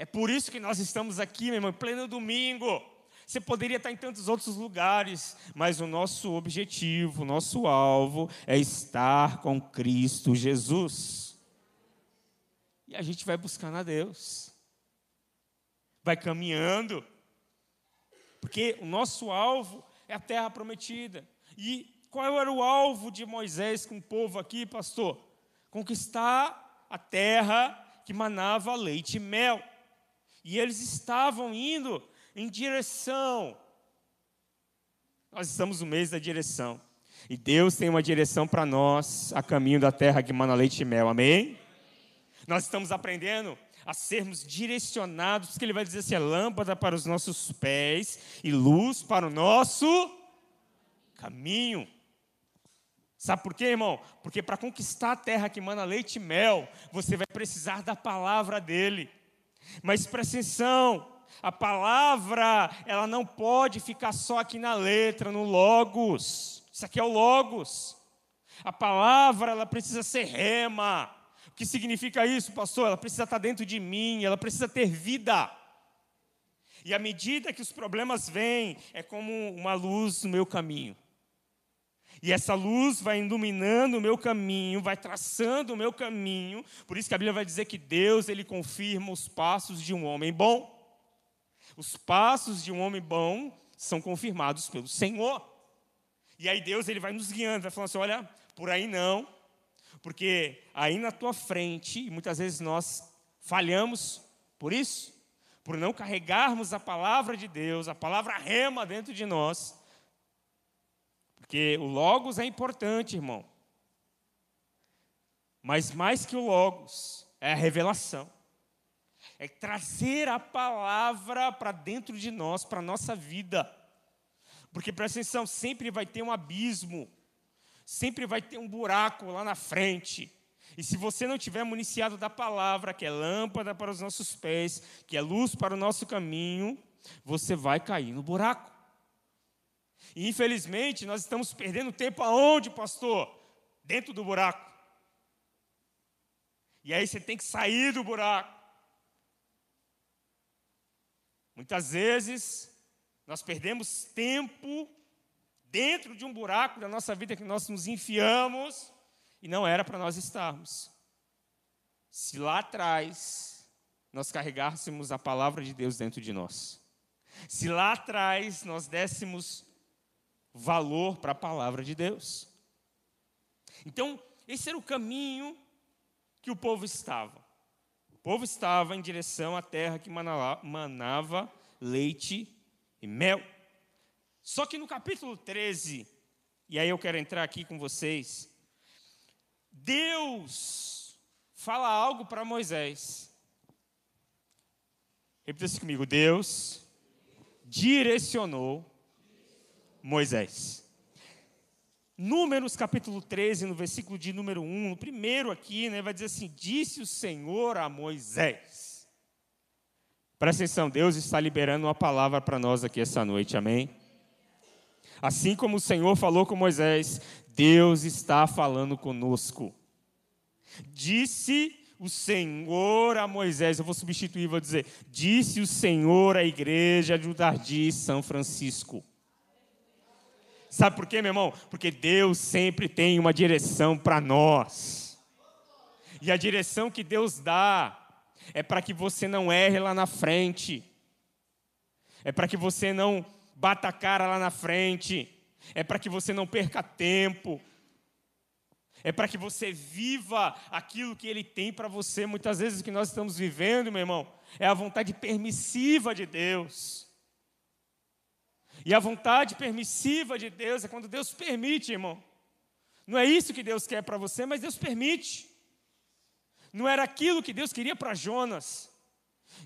É por isso que nós estamos aqui, meu irmão, em pleno domingo. Você poderia estar em tantos outros lugares, mas o nosso objetivo, o nosso alvo é estar com Cristo Jesus. E a gente vai buscando a Deus. Vai caminhando. Porque o nosso alvo é a terra prometida. E qual era o alvo de Moisés com o povo aqui, pastor? Conquistar a terra que manava leite e mel. E eles estavam indo em direção. Nós estamos no mês da direção. E Deus tem uma direção para nós, a caminho da terra que mana leite e mel. Amém? Nós estamos aprendendo a sermos direcionados, porque Ele vai dizer assim, é lâmpada para os nossos pés e luz para o nosso caminho. Sabe por quê, irmão? Porque para conquistar a terra que mana leite e mel, você vai precisar da palavra dEle. Mas presta atenção, a palavra, ela não pode ficar só aqui na letra, no logos. Isso aqui é o Logos. A palavra, ela precisa ser rema. O que significa isso, pastor? Ela precisa estar dentro de mim, ela precisa ter vida. E à medida que os problemas vêm, é como uma luz no meu caminho. E essa luz vai iluminando o meu caminho, vai traçando o meu caminho. Por isso que a Bíblia vai dizer que Deus, ele confirma os passos de um homem bom. Os passos de um homem bom são confirmados pelo Senhor. E aí Deus, ele vai nos guiando, vai falando assim, olha, por aí não. Porque aí na tua frente, e muitas vezes nós falhamos por isso, por não carregarmos a palavra de Deus, a palavra rema dentro de nós. Porque o Logos é importante, irmão. Mas mais que o Logos, é a revelação. É trazer a palavra para dentro de nós, para a nossa vida. Porque, presta atenção, sempre vai ter um abismo. Sempre vai ter um buraco lá na frente. E se você não tiver municiado da palavra, que é lâmpada para os nossos pés, que é luz para o nosso caminho, você vai cair no buraco. E, infelizmente, nós estamos perdendo tempo aonde, pastor? Dentro do buraco. E aí você tem que sair do buraco. Muitas vezes, nós perdemos tempo dentro de um buraco da nossa vida que nós nos enfiamos e não era para nós estarmos. Se lá atrás, nós carregássemos a palavra de Deus dentro de nós. Se lá atrás, nós dessemos valor para a palavra de Deus. Então, esse era o caminho que o povo estava. O povo estava em direção à terra que manava leite e mel. Só que no capítulo treze, e aí eu quero entrar aqui com vocês, Deus fala algo para Moisés. Repita-se comigo, Deus direcionou Moisés. Números capítulo treze, no versículo de número um, no primeiro aqui, né, vai dizer assim, disse o Senhor a Moisés. Presta atenção, Deus está liberando uma palavra para nós aqui essa noite, amém? Assim como o Senhor falou com Moisés, Deus está falando conosco. Disse o Senhor a Moisés, eu vou substituir, vou dizer, disse o Senhor à igreja de Jardim São Francisco. Sabe por quê, meu irmão? Porque Deus sempre tem uma direção para nós. E a direção que Deus dá é para que você não erre lá na frente. É para que você não bata a cara lá na frente. É para que você não perca tempo. É para que você viva aquilo que Ele tem para você. Muitas vezes o que nós estamos vivendo, meu irmão, é a vontade permissiva de Deus. E a vontade permissiva de Deus é quando Deus permite, irmão. Não é isso que Deus quer para você, mas Deus permite. Não era aquilo que Deus queria para Jonas.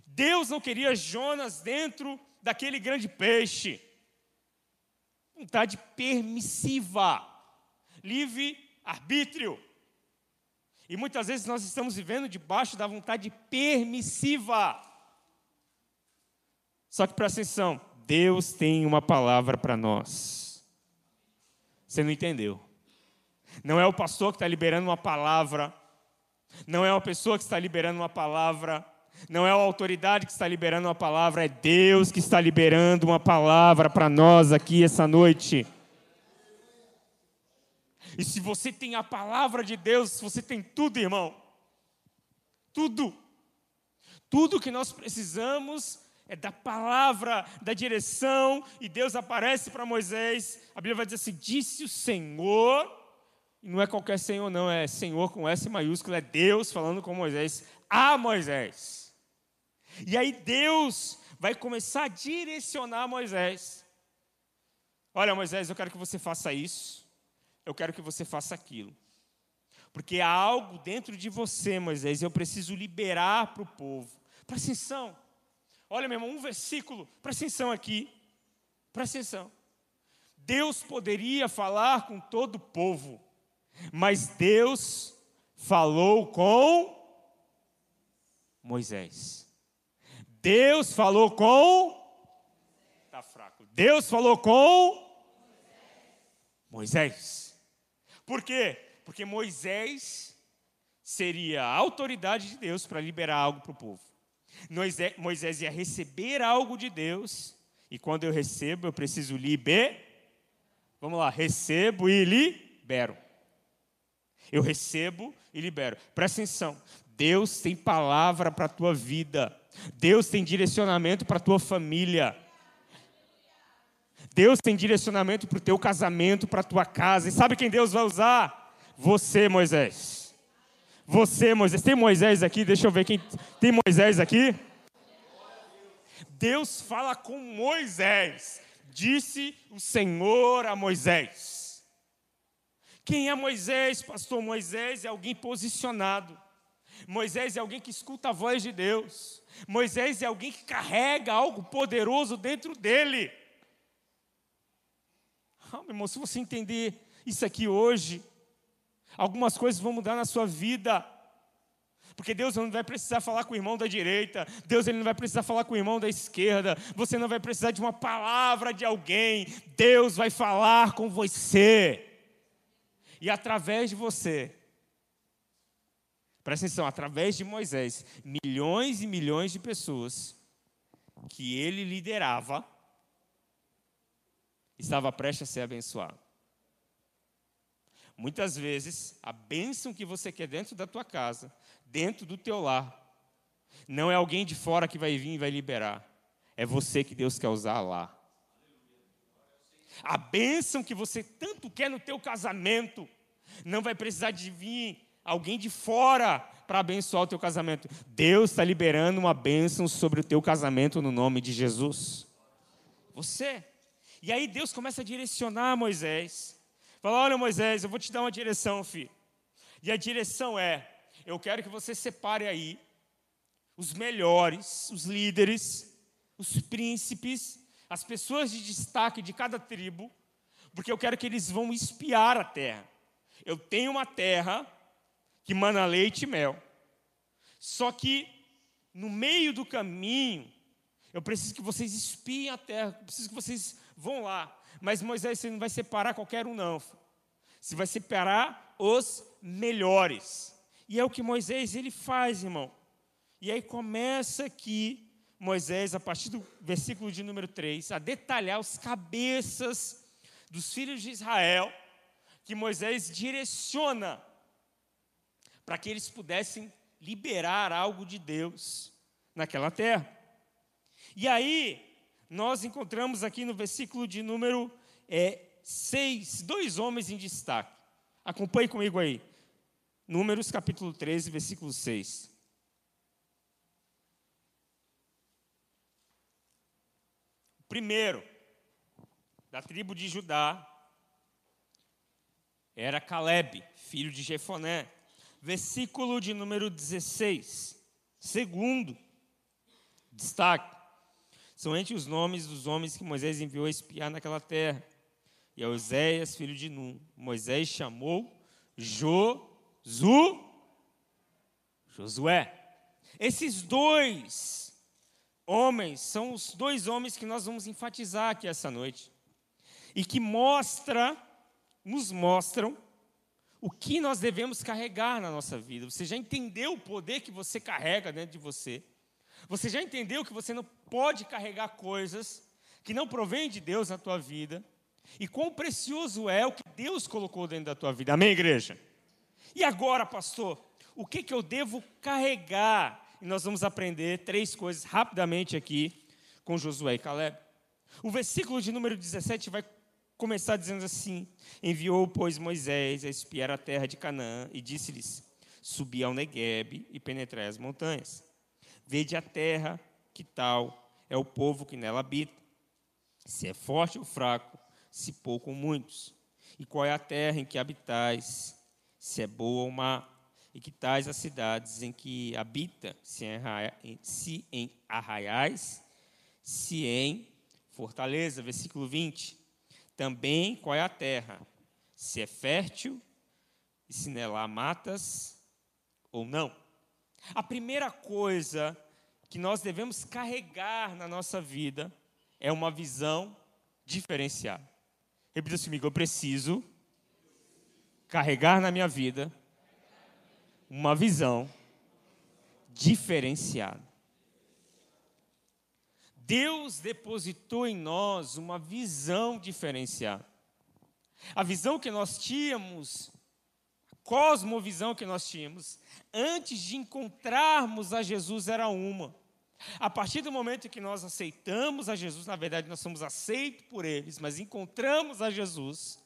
Deus não queria Jonas dentro daquele grande peixe. Vontade permissiva, livre arbítrio. E muitas vezes nós estamos vivendo debaixo da vontade permissiva. Só que presta atenção, Deus tem uma palavra para nós. Você não entendeu. Não é o pastor que está liberando uma palavra. Não é uma pessoa que está liberando uma palavra. Não é a autoridade que está liberando uma palavra. É Deus que está liberando uma palavra para nós aqui essa noite. E se você tem a palavra de Deus, você tem tudo, irmão. Tudo. Tudo que nós precisamos é da palavra, da direção, e Deus aparece para Moisés. A Bíblia vai dizer assim, disse o Senhor, e não é qualquer Senhor não, é Senhor com S maiúsculo, é Deus falando com Moisés, a Moisés. E aí Deus vai começar a direcionar Moisés. Olha, Moisés, eu quero que você faça isso, eu quero que você faça aquilo. Porque há algo dentro de você, Moisés, eu preciso liberar para o povo. Presta atenção. Olha, meu irmão, um versículo, presta atenção aqui, presta atenção. Deus poderia falar com todo o povo, mas Deus falou com Moisés. Deus falou com... Está fraco. Deus falou com... Moisés. Por quê? Porque Moisés seria a autoridade de Deus para liberar algo para o povo. Moisés ia receber algo de Deus, e quando eu recebo, eu preciso liber. Vamos lá, recebo e libero. Eu recebo e libero. Presta atenção, Deus tem palavra para a tua vida. Deus tem direcionamento para a tua família. Deus tem direcionamento para o teu casamento, para a tua casa. E sabe quem Deus vai usar? Você, Moisés. Você, Moisés. Tem Moisés aqui? Deixa eu ver quem... Tem Moisés aqui? Deus fala com Moisés. Disse o Senhor a Moisés. Quem é Moisés, pastor? Moisés é alguém posicionado. Moisés é alguém que escuta a voz de Deus. Moisés é alguém que carrega algo poderoso dentro dele. Ah, meu irmão, se você entender isso aqui hoje, algumas coisas vão mudar na sua vida. Porque Deus não vai precisar falar com o irmão da direita. Deus ele não vai precisar falar com o irmão da esquerda. Você não vai precisar de uma palavra de alguém. Deus vai falar com você. E através de você, presta atenção, através de Moisés, milhões e milhões de pessoas que ele liderava estava prestes a ser abençoado. Muitas vezes, a bênção que você quer dentro da tua casa, dentro do teu lar, não é alguém de fora que vai vir e vai liberar. É você que Deus quer usar lá. A bênção que você tanto quer no teu casamento, não vai precisar de vir alguém de fora para abençoar o teu casamento. Deus está liberando uma bênção sobre o teu casamento no nome de Jesus. Você... E aí Deus começa a direcionar Moisés. Fala, olha Moisés, eu vou te dar uma direção, filho. E a direção é, eu quero que você separe aí os melhores, os líderes, os príncipes, as pessoas de destaque de cada tribo, porque eu quero que eles vão espiar a terra. Eu tenho uma terra que mana leite e mel. Só que no meio do caminho, eu preciso que vocês espiem a terra, eu preciso que vocês... vão lá, mas Moisés, você não vai separar qualquer um não, você vai separar os melhores, e é o que Moisés ele faz, irmão. E aí começa aqui, Moisés, a partir do versículo de número três, a detalhar os cabeças dos filhos de Israel, que Moisés direciona, para que eles pudessem liberar algo de Deus naquela terra. E aí, nós encontramos aqui no versículo de número seis, é, dois homens em destaque. Acompanhe comigo aí. Números capítulo treze, versículo seis. O primeiro, da tribo de Judá, era Caleb, filho de Jefoné. Versículo de número dezesseis. Segundo, destaque. São entre os nomes dos homens que Moisés enviou a espiar naquela terra. E a Oséias, filho de Nun. Moisés chamou Josu, Josué. Esses dois homens são os dois homens que nós vamos enfatizar aqui essa noite. E que mostra, nos mostram o que nós devemos carregar na nossa vida. Você já entendeu o poder que você carrega dentro de você? Você já entendeu que você não pode carregar coisas que não provêm de Deus na tua vida? E quão precioso é o que Deus colocou dentro da tua vida. Amém, igreja? E agora, pastor, o que, que eu devo carregar? E nós vamos aprender três coisas rapidamente aqui com Josué e Caleb. O versículo de número dezessete vai começar dizendo assim: enviou, pois, Moisés a espiar a terra de Canaã e disse-lhes: subi ao Neguebe e penetrai as montanhas. Vede a terra, que tal é o povo que nela habita, se é forte ou fraco, se pouco ou muitos. E qual é a terra em que habitais, se é boa ou má, e que tais as cidades em que habita, se em arraiais, se em fortaleza. Versículo vinte. Também qual é a terra, se é fértil, e se nela há matas ou não. A primeira coisa que nós devemos carregar na nossa vida é uma visão diferenciada. Repita comigo, eu preciso carregar na minha vida uma visão diferenciada. Deus depositou em nós uma visão diferenciada. A visão que nós tínhamos, a cosmovisão que nós tínhamos, antes de encontrarmos a Jesus era uma. A partir do momento que nós aceitamos a Jesus, na verdade nós somos aceitos por eles, mas encontramos a Jesus,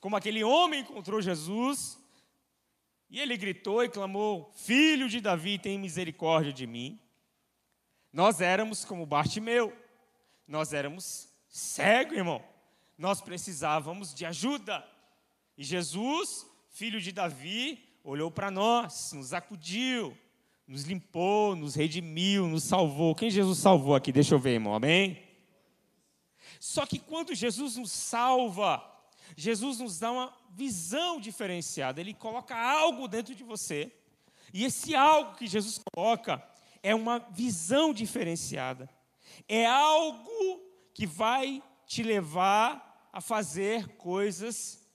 como aquele homem encontrou Jesus, e ele gritou e clamou, filho de Davi, tem misericórdia de mim. Nós éramos como Bartimeu, nós éramos cegos, irmão. Nós precisávamos de ajuda. E Jesus, filho de Davi, olhou para nós, nos acudiu, nos limpou, nos redimiu, nos salvou. Quem Jesus salvou aqui? Deixa eu ver, irmão, amém? Só que quando Jesus nos salva, Jesus nos dá uma visão diferenciada. Ele coloca algo dentro de você. E esse algo que Jesus coloca é uma visão diferenciada. É algo que vai te levar a fazer coisas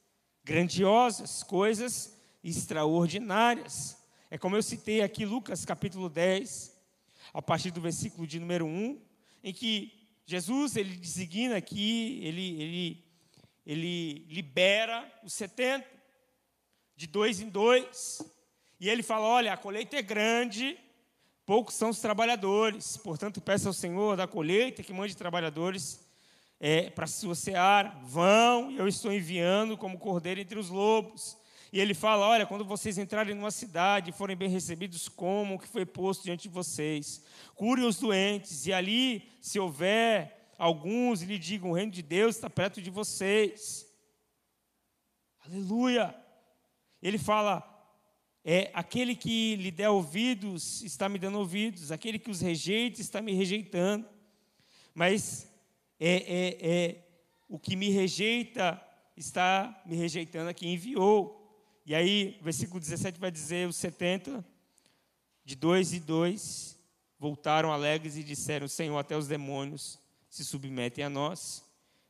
grandiosas, coisas extraordinárias. É como eu citei aqui Lucas capítulo dez, a partir do versículo de número um, em que Jesus, ele designa aqui, ele, ele, ele libera os setenta, de dois em dois, e ele fala, olha, a colheita é grande, poucos são os trabalhadores, portanto peça ao Senhor da colheita que mande trabalhadores É, para a sua seara, vão, eu estou enviando como cordeiro entre os lobos. E ele fala, olha, quando vocês entrarem numa cidade e forem bem recebidos, comam o que foi posto diante de vocês. Curem os doentes, e ali, se houver alguns, lhe digam, o reino de Deus está perto de vocês. Aleluia! Ele fala, é, aquele que lhe der ouvidos, está me dando ouvidos, aquele que os rejeita, está me rejeitando. Mas... É, é, é, o que me rejeita está me rejeitando a quem enviou. E aí, o versículo dezessete vai dizer, os setenta, de dois e dois, voltaram alegres e disseram, Senhor, até os demônios se submetem a nós,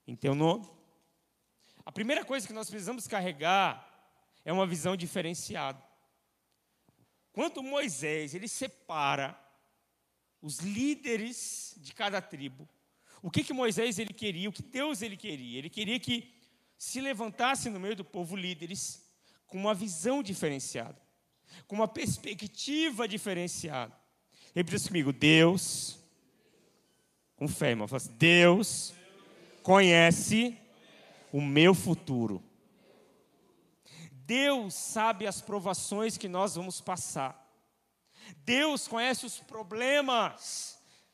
em teu nome. A primeira coisa que nós precisamos carregar é uma visão diferenciada. Quando Moisés, ele separa os líderes de cada tribo, o que, que Moisés ele queria, o que Deus ele queria? Ele queria que se levantasse no meio do povo líderes com uma visão diferenciada, com uma perspectiva diferenciada. Repita comigo, Deus, com fé, irmão, fala assim, Deus conhece o meu futuro. Deus sabe as provações que nós vamos passar. Deus conhece os problemas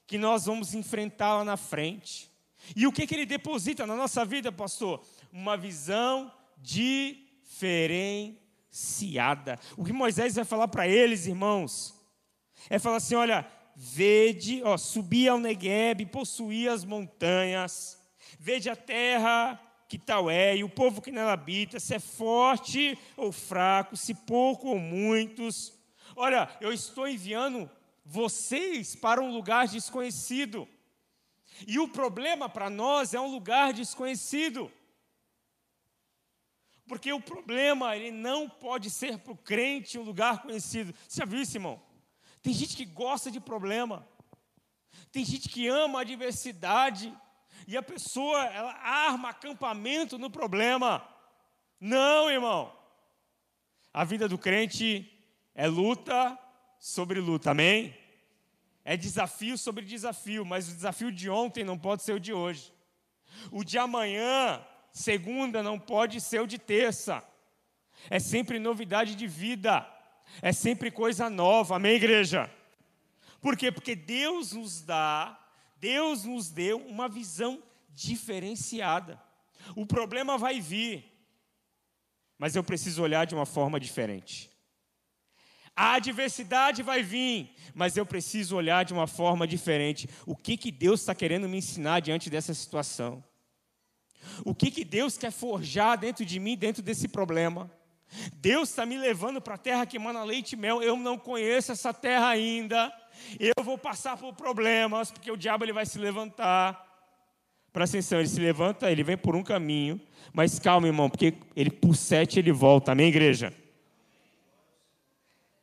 que nós vamos enfrentar lá na frente. E o que, que ele deposita na nossa vida, pastor? Uma visão diferenciada. O que Moisés vai falar para eles, irmãos, é falar assim, olha, vede, ó, subi ao Neguebe, possuí as montanhas, vede a terra que tal é, e o povo que nela habita, se é forte ou fraco, se pouco ou muitos. Olha, eu estou enviando vocês para um lugar desconhecido. E o problema para nós é um lugar desconhecido. Porque o problema, ele não pode ser para o crente um lugar conhecido. Você já viu isso, irmão? Tem gente que gosta de problema. Tem gente que ama a adversidade. E a pessoa, ela arma acampamento no problema. Não, irmão. A vida do crente é luta sobre luta, amém? É desafio sobre desafio, mas o desafio de ontem não pode ser o de hoje. O de amanhã, segunda, não pode ser o de terça. É sempre novidade de vida. É sempre coisa nova, amém, igreja? Por quê? Porque Deus nos dá, Deus nos deu uma visão diferenciada. O problema vai vir, mas eu preciso olhar de uma forma diferente. A adversidade vai vir, mas eu preciso olhar de uma forma diferente. O que, que Deus está querendo me ensinar diante dessa situação? O que, que Deus quer forjar dentro de mim, dentro desse problema? Deus está me levando para a terra que mana leite e mel. Eu não conheço essa terra ainda. Eu vou passar por problemas, porque o diabo ele vai se levantar Presta atenção, ele se levanta, ele vem por um caminho, mas calma, irmão, porque ele por sete ele volta, amém, igreja?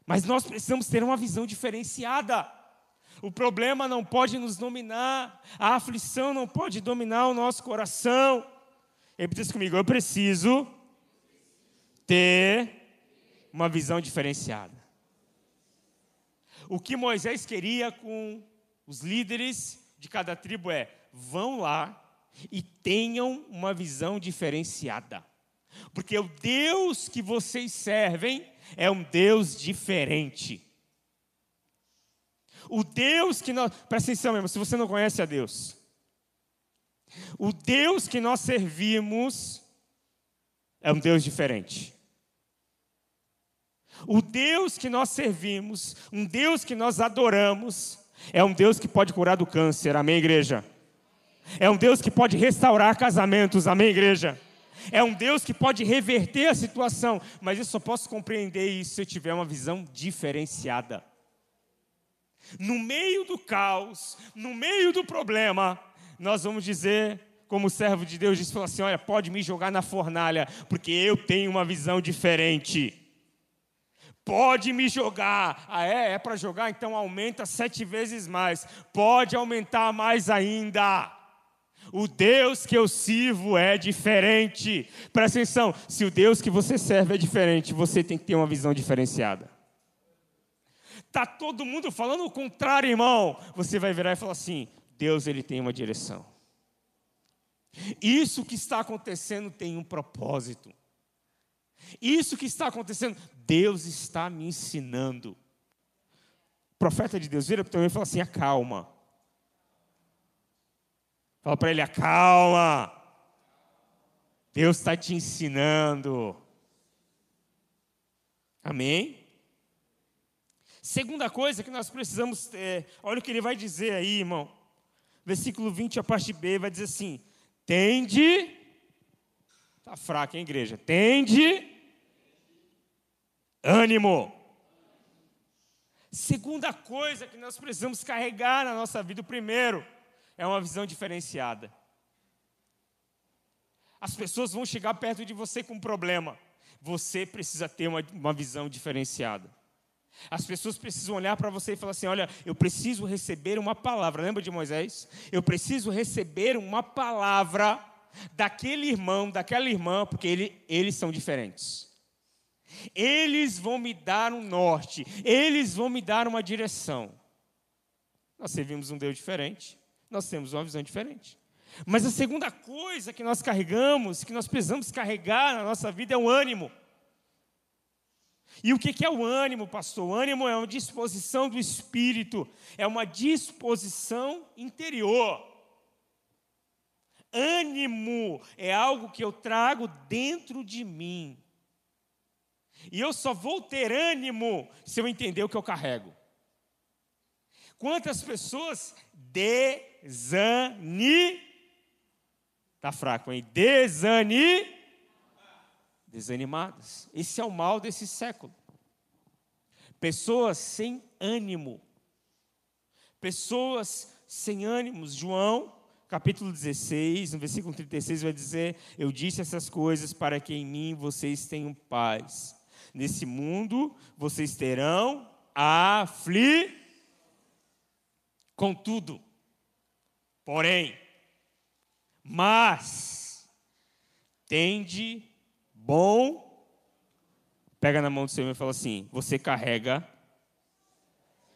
Mas nós precisamos ter uma visão diferenciada. O problema não pode nos dominar, a aflição não pode dominar o nosso coração. Ele diz comigo, eu preciso ter uma visão diferenciada. O que Moisés queria com os líderes de cada tribo é, vão lá e tenham uma visão diferenciada. Porque o Deus que vocês servem é um Deus diferente. O Deus que nós... Presta atenção, meu irmão, se você não conhece a Deus. O Deus que nós servimos é um Deus diferente. O Deus que nós servimos, um Deus que nós adoramos, é um Deus que pode curar do câncer, amém, igreja? É um Deus que pode restaurar casamentos, amém, igreja? É um Deus que pode reverter a situação, mas eu só posso compreender isso se eu tiver uma visão diferenciada. No meio do caos, no meio do problema, nós vamos dizer, como o servo de Deus disse, assim, olha, pode me jogar na fornalha, porque eu tenho uma visão diferente. Pode me jogar. Ah, é? É para jogar? Então aumenta sete vezes mais. Pode aumentar mais ainda. O Deus que eu sirvo é diferente. Presta atenção, se o Deus que você serve é diferente, você tem que ter uma visão diferenciada. Está todo mundo falando o contrário, irmão. Você vai virar e falar assim, Deus, ele tem uma direção. Isso que está acontecendo tem um propósito. Isso que está acontecendo, Deus está me ensinando. O profeta de Deus vira para o teu irmão e fala assim, acalma. Fala para ele, acalma. Deus está te ensinando. Amém? Segunda coisa que nós precisamos ter, olha o que ele vai dizer aí, irmão. Versículo vinte, a parte B, vai dizer assim, tende... Está fraca, hein, igreja? Tende... ânimo. Segunda coisa que nós precisamos carregar na nossa vida, o primeiro, é uma visão diferenciada. As pessoas vão chegar perto de você com um problema. Você precisa ter uma, uma visão diferenciada. As pessoas precisam olhar para você e falar assim, olha, eu preciso receber uma palavra. Lembra de Moisés? Eu preciso receber uma palavra daquele irmão, daquela irmã, porque ele, eles são diferentes. Eles vão me dar um norte, eles vão me dar uma direção. Nós servimos um Deus diferente, nós temos uma visão diferente. Mas a segunda coisa que nós carregamos, que nós precisamos carregar na nossa vida é o ânimo. E o que é o ânimo, pastor? O ânimo é uma disposição do espírito, é uma disposição interior. Ânimo é algo que eu trago dentro de mim. E eu só vou ter ânimo se eu entender o que eu carrego. Quantas pessoas desani... Está fraco, hein? Desani... Desanimadas. Esse é o mal desse século. Pessoas sem ânimo. Pessoas sem ânimos. João, capítulo dezesseis, no versículo trinta e seis, vai dizer, eu disse essas coisas para que em mim vocês tenham paz. Nesse mundo, vocês terão afli... Contudo, porém, mas, tende bom... Pega na mão do Senhor e fala assim, você carrega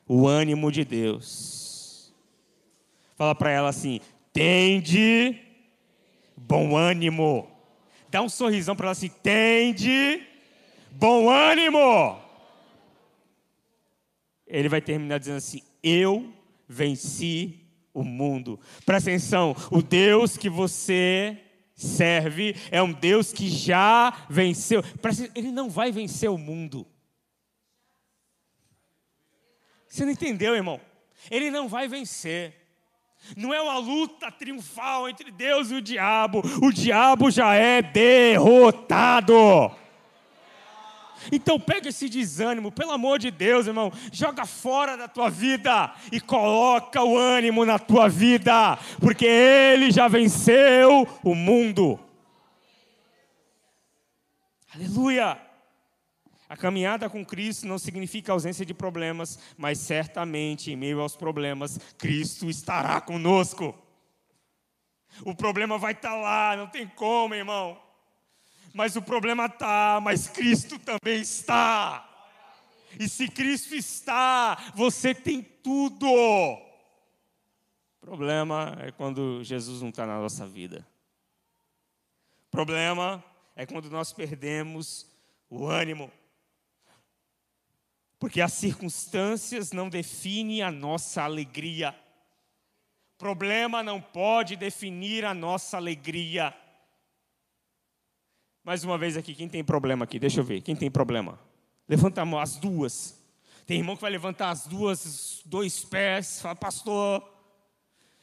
o ânimo de Deus. Fala para ela assim, tende bom ânimo. Dá um sorrisão para ela assim, tende... bom ânimo! Ele vai terminar dizendo assim, eu venci o mundo. Presta atenção, o Deus que você serve é um Deus que já venceu. Ele não vai vencer o mundo. Você não entendeu, irmão? Ele não vai vencer. Não é uma luta triunfal entre Deus e o diabo. O diabo já é derrotado. Então pega esse desânimo, pelo amor de Deus, irmão, joga fora da tua vida e coloca o ânimo na tua vida, porque Ele já venceu o mundo. Aleluia! A caminhada com Cristo não significa ausência de problemas, mas certamente em meio aos problemas, Cristo estará conosco. O problema vai estar lá, não tem como, irmão. Mas o problema está, mas Cristo também está. E se Cristo está, você tem tudo. O problema é quando Jesus não está na nossa vida. O problema é quando nós perdemos o ânimo. Porque as circunstâncias não definem a nossa alegria. O problema não pode definir a nossa alegria. Mais uma vez aqui, quem tem problema aqui? Deixa eu ver, quem tem problema? Levanta a mão, as duas. Tem irmão que vai levantar as duas, dois pés, fala, pastor,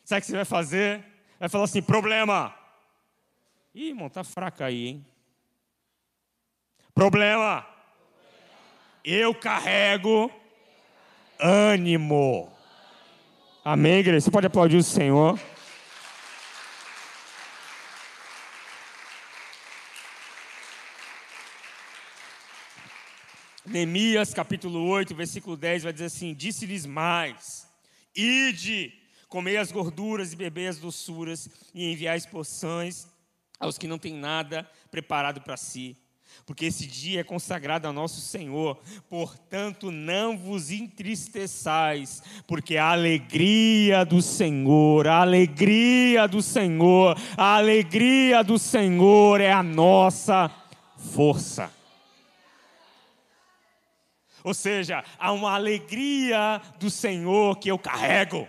sabe o que você vai fazer? Vai falar assim, problema. Ih, irmão, tá fraca aí, hein? Problema. Eu carrego ânimo. Amém, igreja? Você pode aplaudir o Senhor? Neemias, capítulo oito, versículo dez, vai dizer assim, disse-lhes mais, ide, comei as gorduras e bebei as doçuras e enviais porções aos que não têm nada preparado para si. Porque esse dia é consagrado a nosso Senhor, portanto não vos entristeçais, porque a alegria do Senhor, a alegria do Senhor, a alegria do Senhor é a nossa força. Ou seja, há uma alegria do Senhor que eu carrego.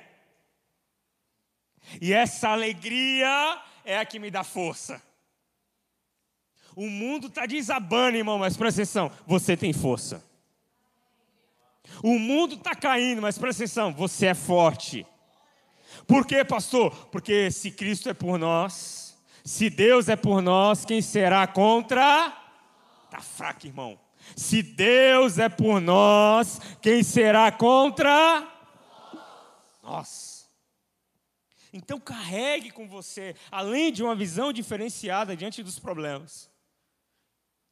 E essa alegria é a que me dá força. O mundo está desabando, irmão, mas presta atenção, você tem força. O mundo está caindo, mas presta atenção, você é forte. Por quê, pastor? Porque se Cristo é por nós, se Deus é por nós, quem será contra? Está fraco, irmão. Se Deus é por nós, quem será contra? Nós. Então carregue com você, além de uma visão diferenciada diante dos problemas,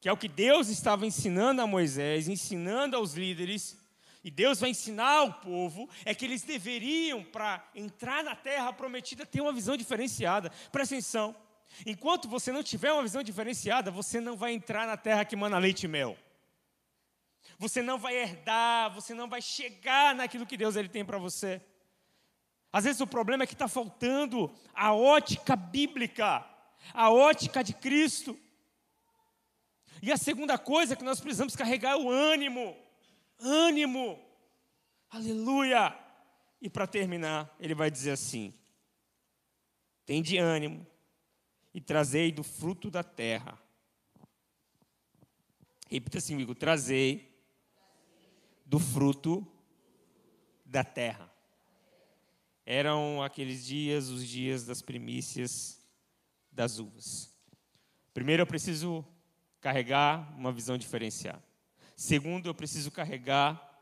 que é o que Deus estava ensinando a Moisés, ensinando aos líderes, e Deus vai ensinar ao povo, é que eles deveriam, para entrar na terra prometida, ter uma visão diferenciada. Presta atenção. Enquanto você não tiver uma visão diferenciada, você não vai entrar na terra que mana leite e mel. Você não vai herdar, você não vai chegar naquilo que Deus ele tem para você. Às vezes o problema é que está faltando a ótica bíblica, a ótica de Cristo. E a segunda coisa que nós precisamos carregar é o ânimo. Ânimo. Aleluia. E para terminar, ele vai dizer assim. Tende ânimo. E trazei do fruto da terra. Repita assim comigo. Trazei do fruto da terra. Eram aqueles dias, os dias das primícias das uvas. Primeiro, eu preciso carregar uma visão diferenciada. Segundo, eu preciso carregar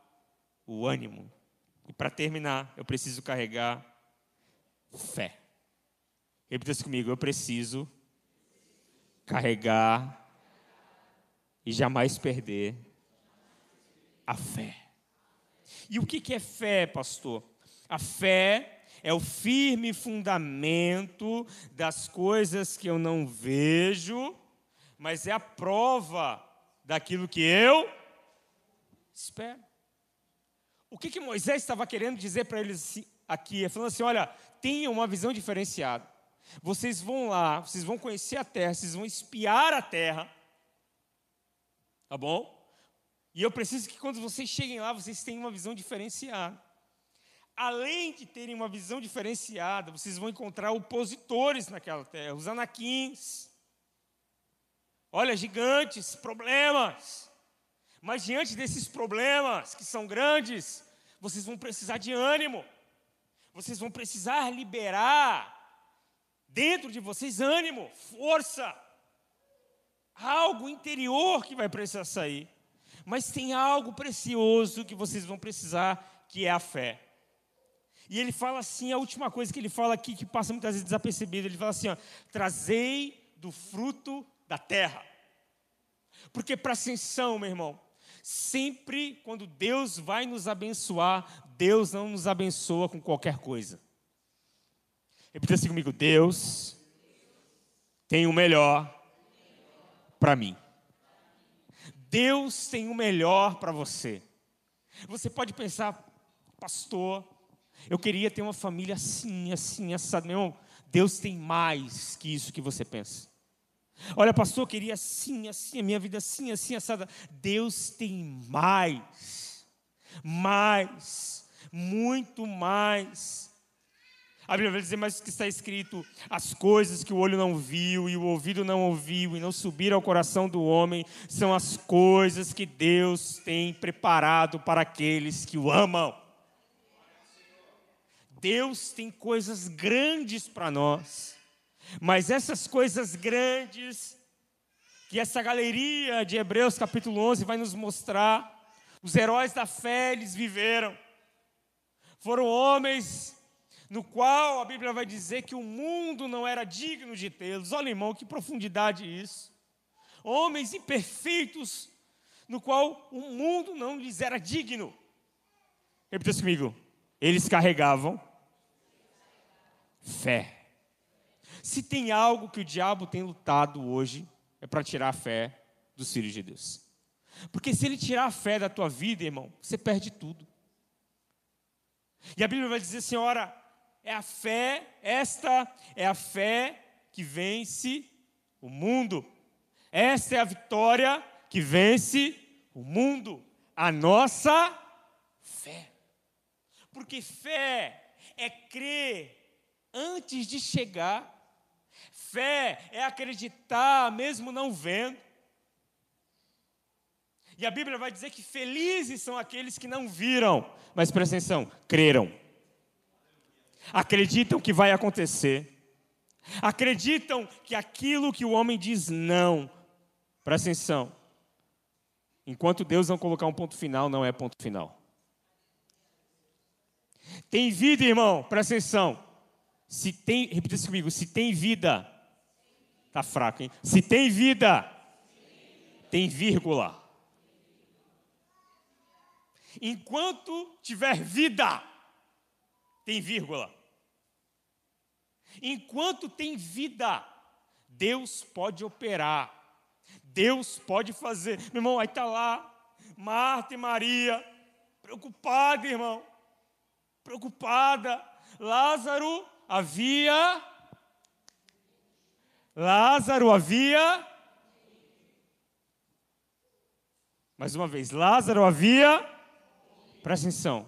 o ânimo. E para terminar, eu preciso carregar fé. Repita-se comigo, eu preciso carregar e jamais perder a fé. E o que é fé, pastor? A fé é o firme fundamento das coisas que eu não vejo, mas é a prova daquilo que eu espero. O que que Moisés estava querendo dizer para eles aqui? É falando assim, olha, tenha uma visão diferenciada. Vocês vão lá, vocês vão conhecer a terra, vocês vão espiar a terra, tá bom? E eu preciso que quando vocês cheguem lá, vocês tenham uma visão diferenciada. Além de terem uma visão diferenciada, vocês vão encontrar opositores naquela terra, os anaquins. Olha, gigantes, problemas. Mas diante desses problemas, que são grandes, vocês vão precisar de ânimo. Vocês vão precisar liberar dentro de vocês ânimo, força, algo interior que vai precisar sair. Mas tem algo precioso que vocês vão precisar, que é a fé. E ele fala assim, a última coisa que ele fala aqui, que passa muitas vezes desapercebido, ele fala assim, ó, trazei do fruto da terra. Porque presta atenção, meu irmão, sempre quando Deus vai nos abençoar, Deus não nos abençoa com qualquer coisa. Repita assim comigo, Deus tem o melhor para mim. Deus tem o melhor para você. Você pode pensar, pastor, eu queria ter uma família assim, assim, assado. Meu irmão, Deus tem mais que isso que você pensa. Olha, pastor, eu queria assim, assim, a minha vida assim, assim, assada. Deus tem mais, mais, muito mais. A Bíblia vai dizer, mas o que está escrito, as coisas que o olho não viu e o ouvido não ouviu e não subiram ao coração do homem, são as coisas que Deus tem preparado para aqueles que o amam. Deus tem coisas grandes para nós, mas essas coisas grandes que essa galeria de Hebreus capítulo onze vai nos mostrar, os heróis da fé, eles viveram. Foram homens no qual a Bíblia vai dizer que o mundo não era digno de tê-los. Olha, irmão, que profundidade isso. Homens imperfeitos no qual o mundo não lhes era digno. Repita comigo. Eles carregavam fé. Se tem algo que o diabo tem lutado hoje, é para tirar a fé dos filhos de Deus. Porque se ele tirar a fé da tua vida, irmão, você perde tudo. E a Bíblia vai dizer, Senhora, é a fé, esta é a fé que vence o mundo. Esta é a vitória que vence o mundo. A nossa fé. Porque fé é crer antes de chegar. Fé é acreditar mesmo não vendo. E a Bíblia vai dizer que felizes são aqueles que não viram, mas presta atenção, creram. Acreditam que vai acontecer. Acreditam que aquilo que o homem diz não. Presta atenção. Enquanto Deus não colocar um ponto final, não é ponto final. Tem vida, irmão, presta atenção. Se tem, repita isso comigo, se tem vida, tá fraco, hein? Se tem vida, tem vírgula. Enquanto tiver vida, tem vírgula. Enquanto tem vida, Deus pode operar. Deus pode fazer. Meu irmão, aí tá lá Marta e Maria, preocupada, irmão. Preocupada, Lázaro havia, Lázaro havia, mais uma vez, Lázaro havia, presta atenção,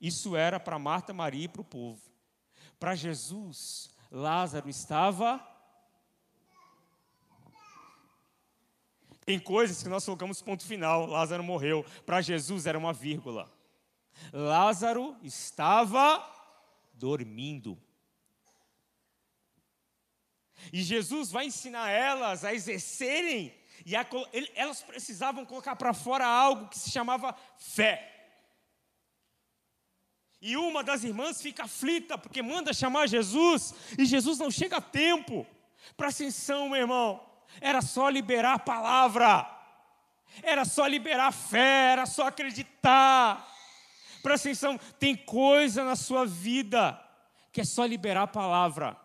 isso era para Marta, Maria e para o povo, para Jesus, Lázaro estava, tem coisas que nós colocamos ponto final, Lázaro morreu, para Jesus era uma vírgula. Lázaro estava dormindo. E Jesus vai ensinar elas a exercerem, e a, elas precisavam colocar para fora algo que se chamava fé. E uma das irmãs fica aflita, porque manda chamar Jesus, e Jesus não chega a tempo. Presta atenção, meu irmão, era só liberar a palavra, era só liberar a fé, era só acreditar. Presta atenção, tem coisa na sua vida que é só liberar a palavra.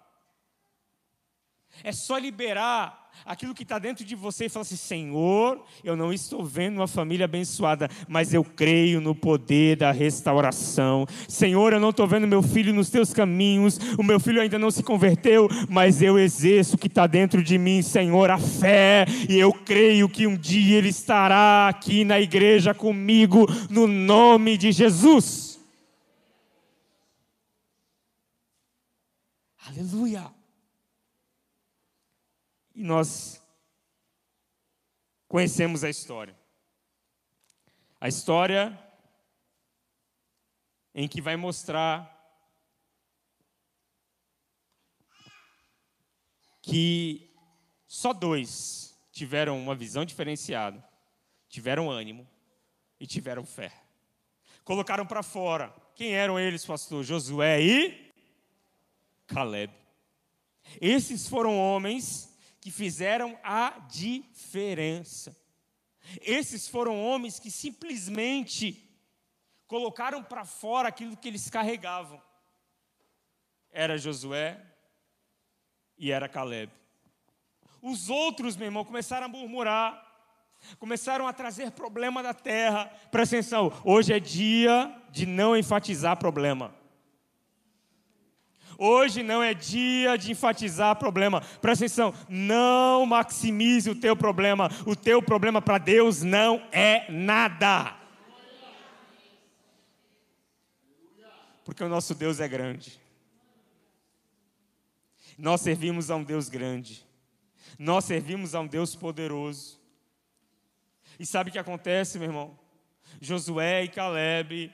É só liberar aquilo que está dentro de você e falar assim, Senhor, eu não estou vendo uma família abençoada, mas eu creio no poder da restauração. Senhor, eu não estou vendo meu filho nos teus caminhos, o meu filho ainda não se converteu, mas eu exerço o que está dentro de mim, Senhor, a fé, e eu creio que um dia ele estará aqui na igreja comigo, no nome de Jesus. Aleluia! E nós conhecemos a história. A história em que vai mostrar que só dois tiveram uma visão diferenciada tiveram ânimo e tiveram fé. Colocaram para fora. Quem eram eles, pastor? Josué e Caleb. Esses foram homens que fizeram a diferença. Esses foram homens que simplesmente colocaram para fora aquilo que eles carregavam. Era Josué e era Caleb. Os outros, meu irmão, começaram a murmurar, começaram a trazer problema da terra. Presta atenção, hoje é dia de não enfatizar problema. Hoje não é dia de enfatizar problema. Presta atenção, não maximize o teu problema. O teu problema para Deus não é nada. Porque o nosso Deus é grande. Nós servimos a um Deus grande. Nós servimos a um Deus poderoso. E sabe o que acontece, meu irmão? Josué e Caleb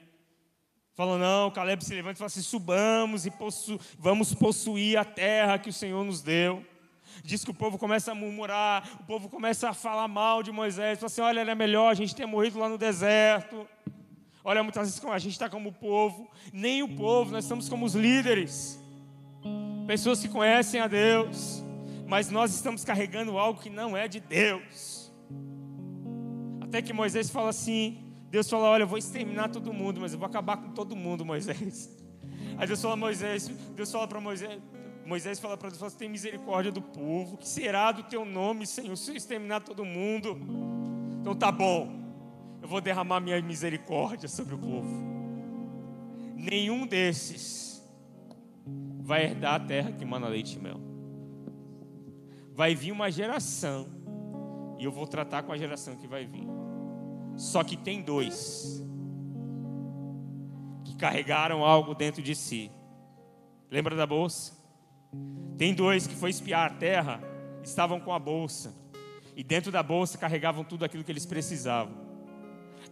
falam, não, Caleb se levanta e fala assim, subamos e possu- vamos possuir a terra que o Senhor nos deu. Diz que o povo começa a murmurar, o povo começa a falar mal de Moisés, fala assim, olha, era melhor a gente ter morrido lá no deserto. Olha, muitas vezes a gente está como o povo, nem o povo, nós estamos como os líderes. Pessoas que conhecem a Deus, mas nós estamos carregando algo que não é de Deus. Até que Moisés fala assim, Deus fala, olha, eu vou exterminar todo mundo, mas eu vou acabar com todo mundo, Moisés. Aí Deus fala, Moisés, Deus fala para Moisés, Moisés fala para Deus, fala, tem misericórdia do povo, que será do teu nome, Senhor, se eu exterminar todo mundo? Então tá bom, eu vou derramar minha misericórdia sobre o povo. Nenhum desses vai herdar a terra que mana leite e mel. Vai vir uma geração, e eu vou tratar com a geração que vai vir. Só que tem dois que carregaram algo dentro de si. Lembra da bolsa? Tem dois que foi espiar a terra, estavam com a bolsa, e dentro da bolsa carregavam tudo aquilo que eles precisavam.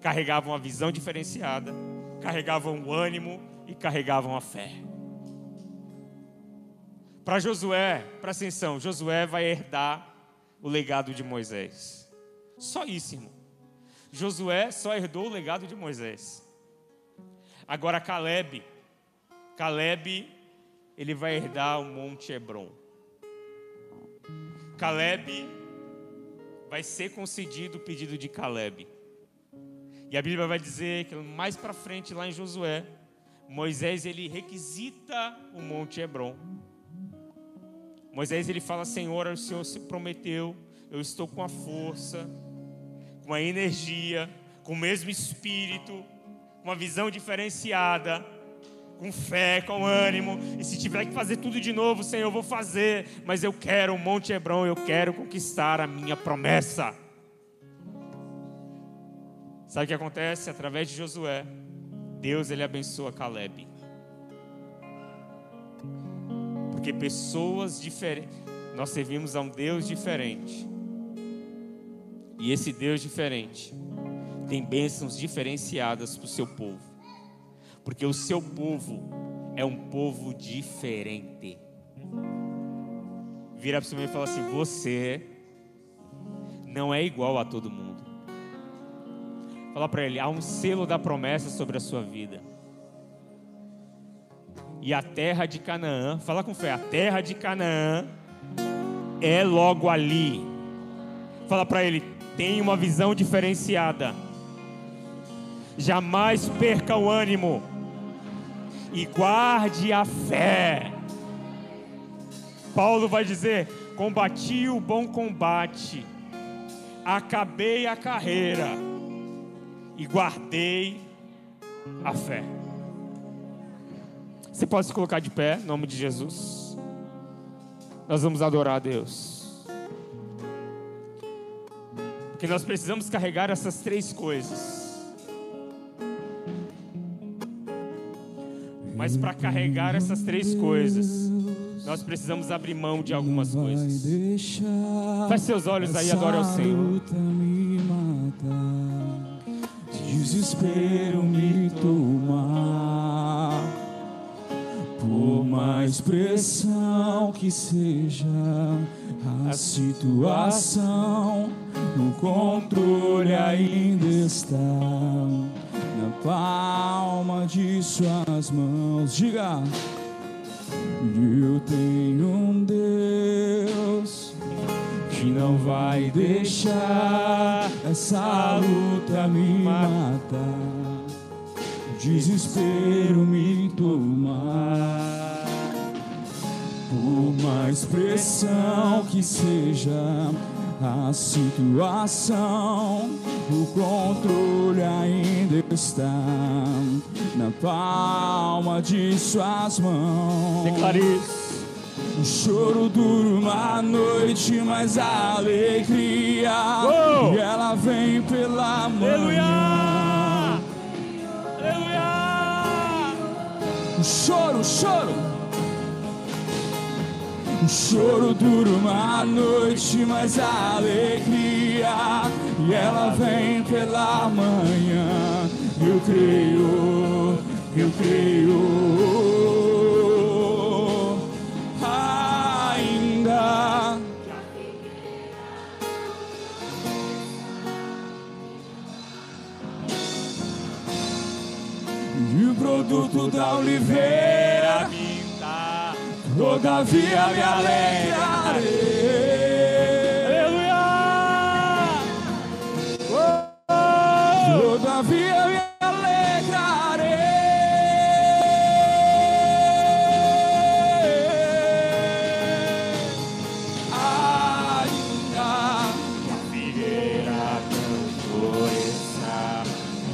Carregavam a visão diferenciada, carregavam o ânimo e carregavam a fé. Para Josué, para ascensão, Josué vai herdar o legado de Moisés. Só isso, irmão. Josué só herdou o legado de Moisés. Agora Caleb, Caleb, ele vai herdar o Monte Hebrom. Caleb, vai ser concedido o pedido de Caleb. E a Bíblia vai dizer que mais para frente, lá em Josué, Moisés, ele requisita o Monte Hebrom. Moisés, ele fala, Senhor, o Senhor se prometeu, eu estou com a força, com a energia, com o mesmo espírito, com uma visão diferenciada, com fé, com ânimo, e se tiver que fazer tudo de novo, Senhor, eu vou fazer, mas eu quero o Monte Hebrom, eu quero conquistar a minha promessa. Sabe o que acontece? Através de Josué, Deus, ele abençoa Caleb. Porque pessoas diferentes, nós servimos a um Deus diferente. E esse Deus diferente tem bênçãos diferenciadas para o seu povo. Porque o seu povo é um povo diferente. Vira para o seu meio e fala assim, você não é igual a todo mundo. Fala para ele, há um selo da promessa sobre a sua vida. E a terra de Canaã, fala com fé, a terra de Canaã é logo ali. Fala para ele, tem uma visão diferenciada. Jamais perca o ânimo. E guarde a fé. Paulo vai dizer, combati o bom combate. Acabei a carreira. E guardei a fé. Você pode se colocar de pé, em nome de Jesus. Nós vamos adorar a Deus. Porque nós precisamos carregar essas três coisas. Mas para carregar essas três coisas, nós precisamos abrir mão de algumas coisas. Feche seus olhos aí e adore ao Senhor. Desespero me tomar. Por mais pressão que seja a situação, no controle ainda está, na palma de suas mãos. Diga: eu tenho um Deus que não vai deixar essa luta me matar, desespero me tomar. Por mais pressão que seja a situação, o controle ainda está na palma de suas mãos. Declare isso. O choro dura uma noite, mas a alegria, oh! ela vem pela manhã. Aleluia! Aleluia! O choro, o choro. O choro dura uma noite, mas a alegria, e ela vem pela manhã. Eu creio, eu creio, ainda que o produto da oliveira, todavia me alegrarei. Aleluia! Oh! Todavia me alegrarei. Ainda que a figueira não floresça,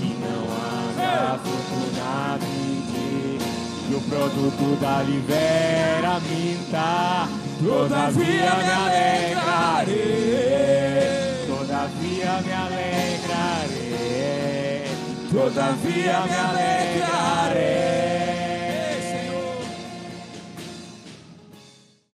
que não haja fruto na vide, e o produto da oliveira minta, todavia me alegrarei, todavia me alegrarei, todavia me alegrarei.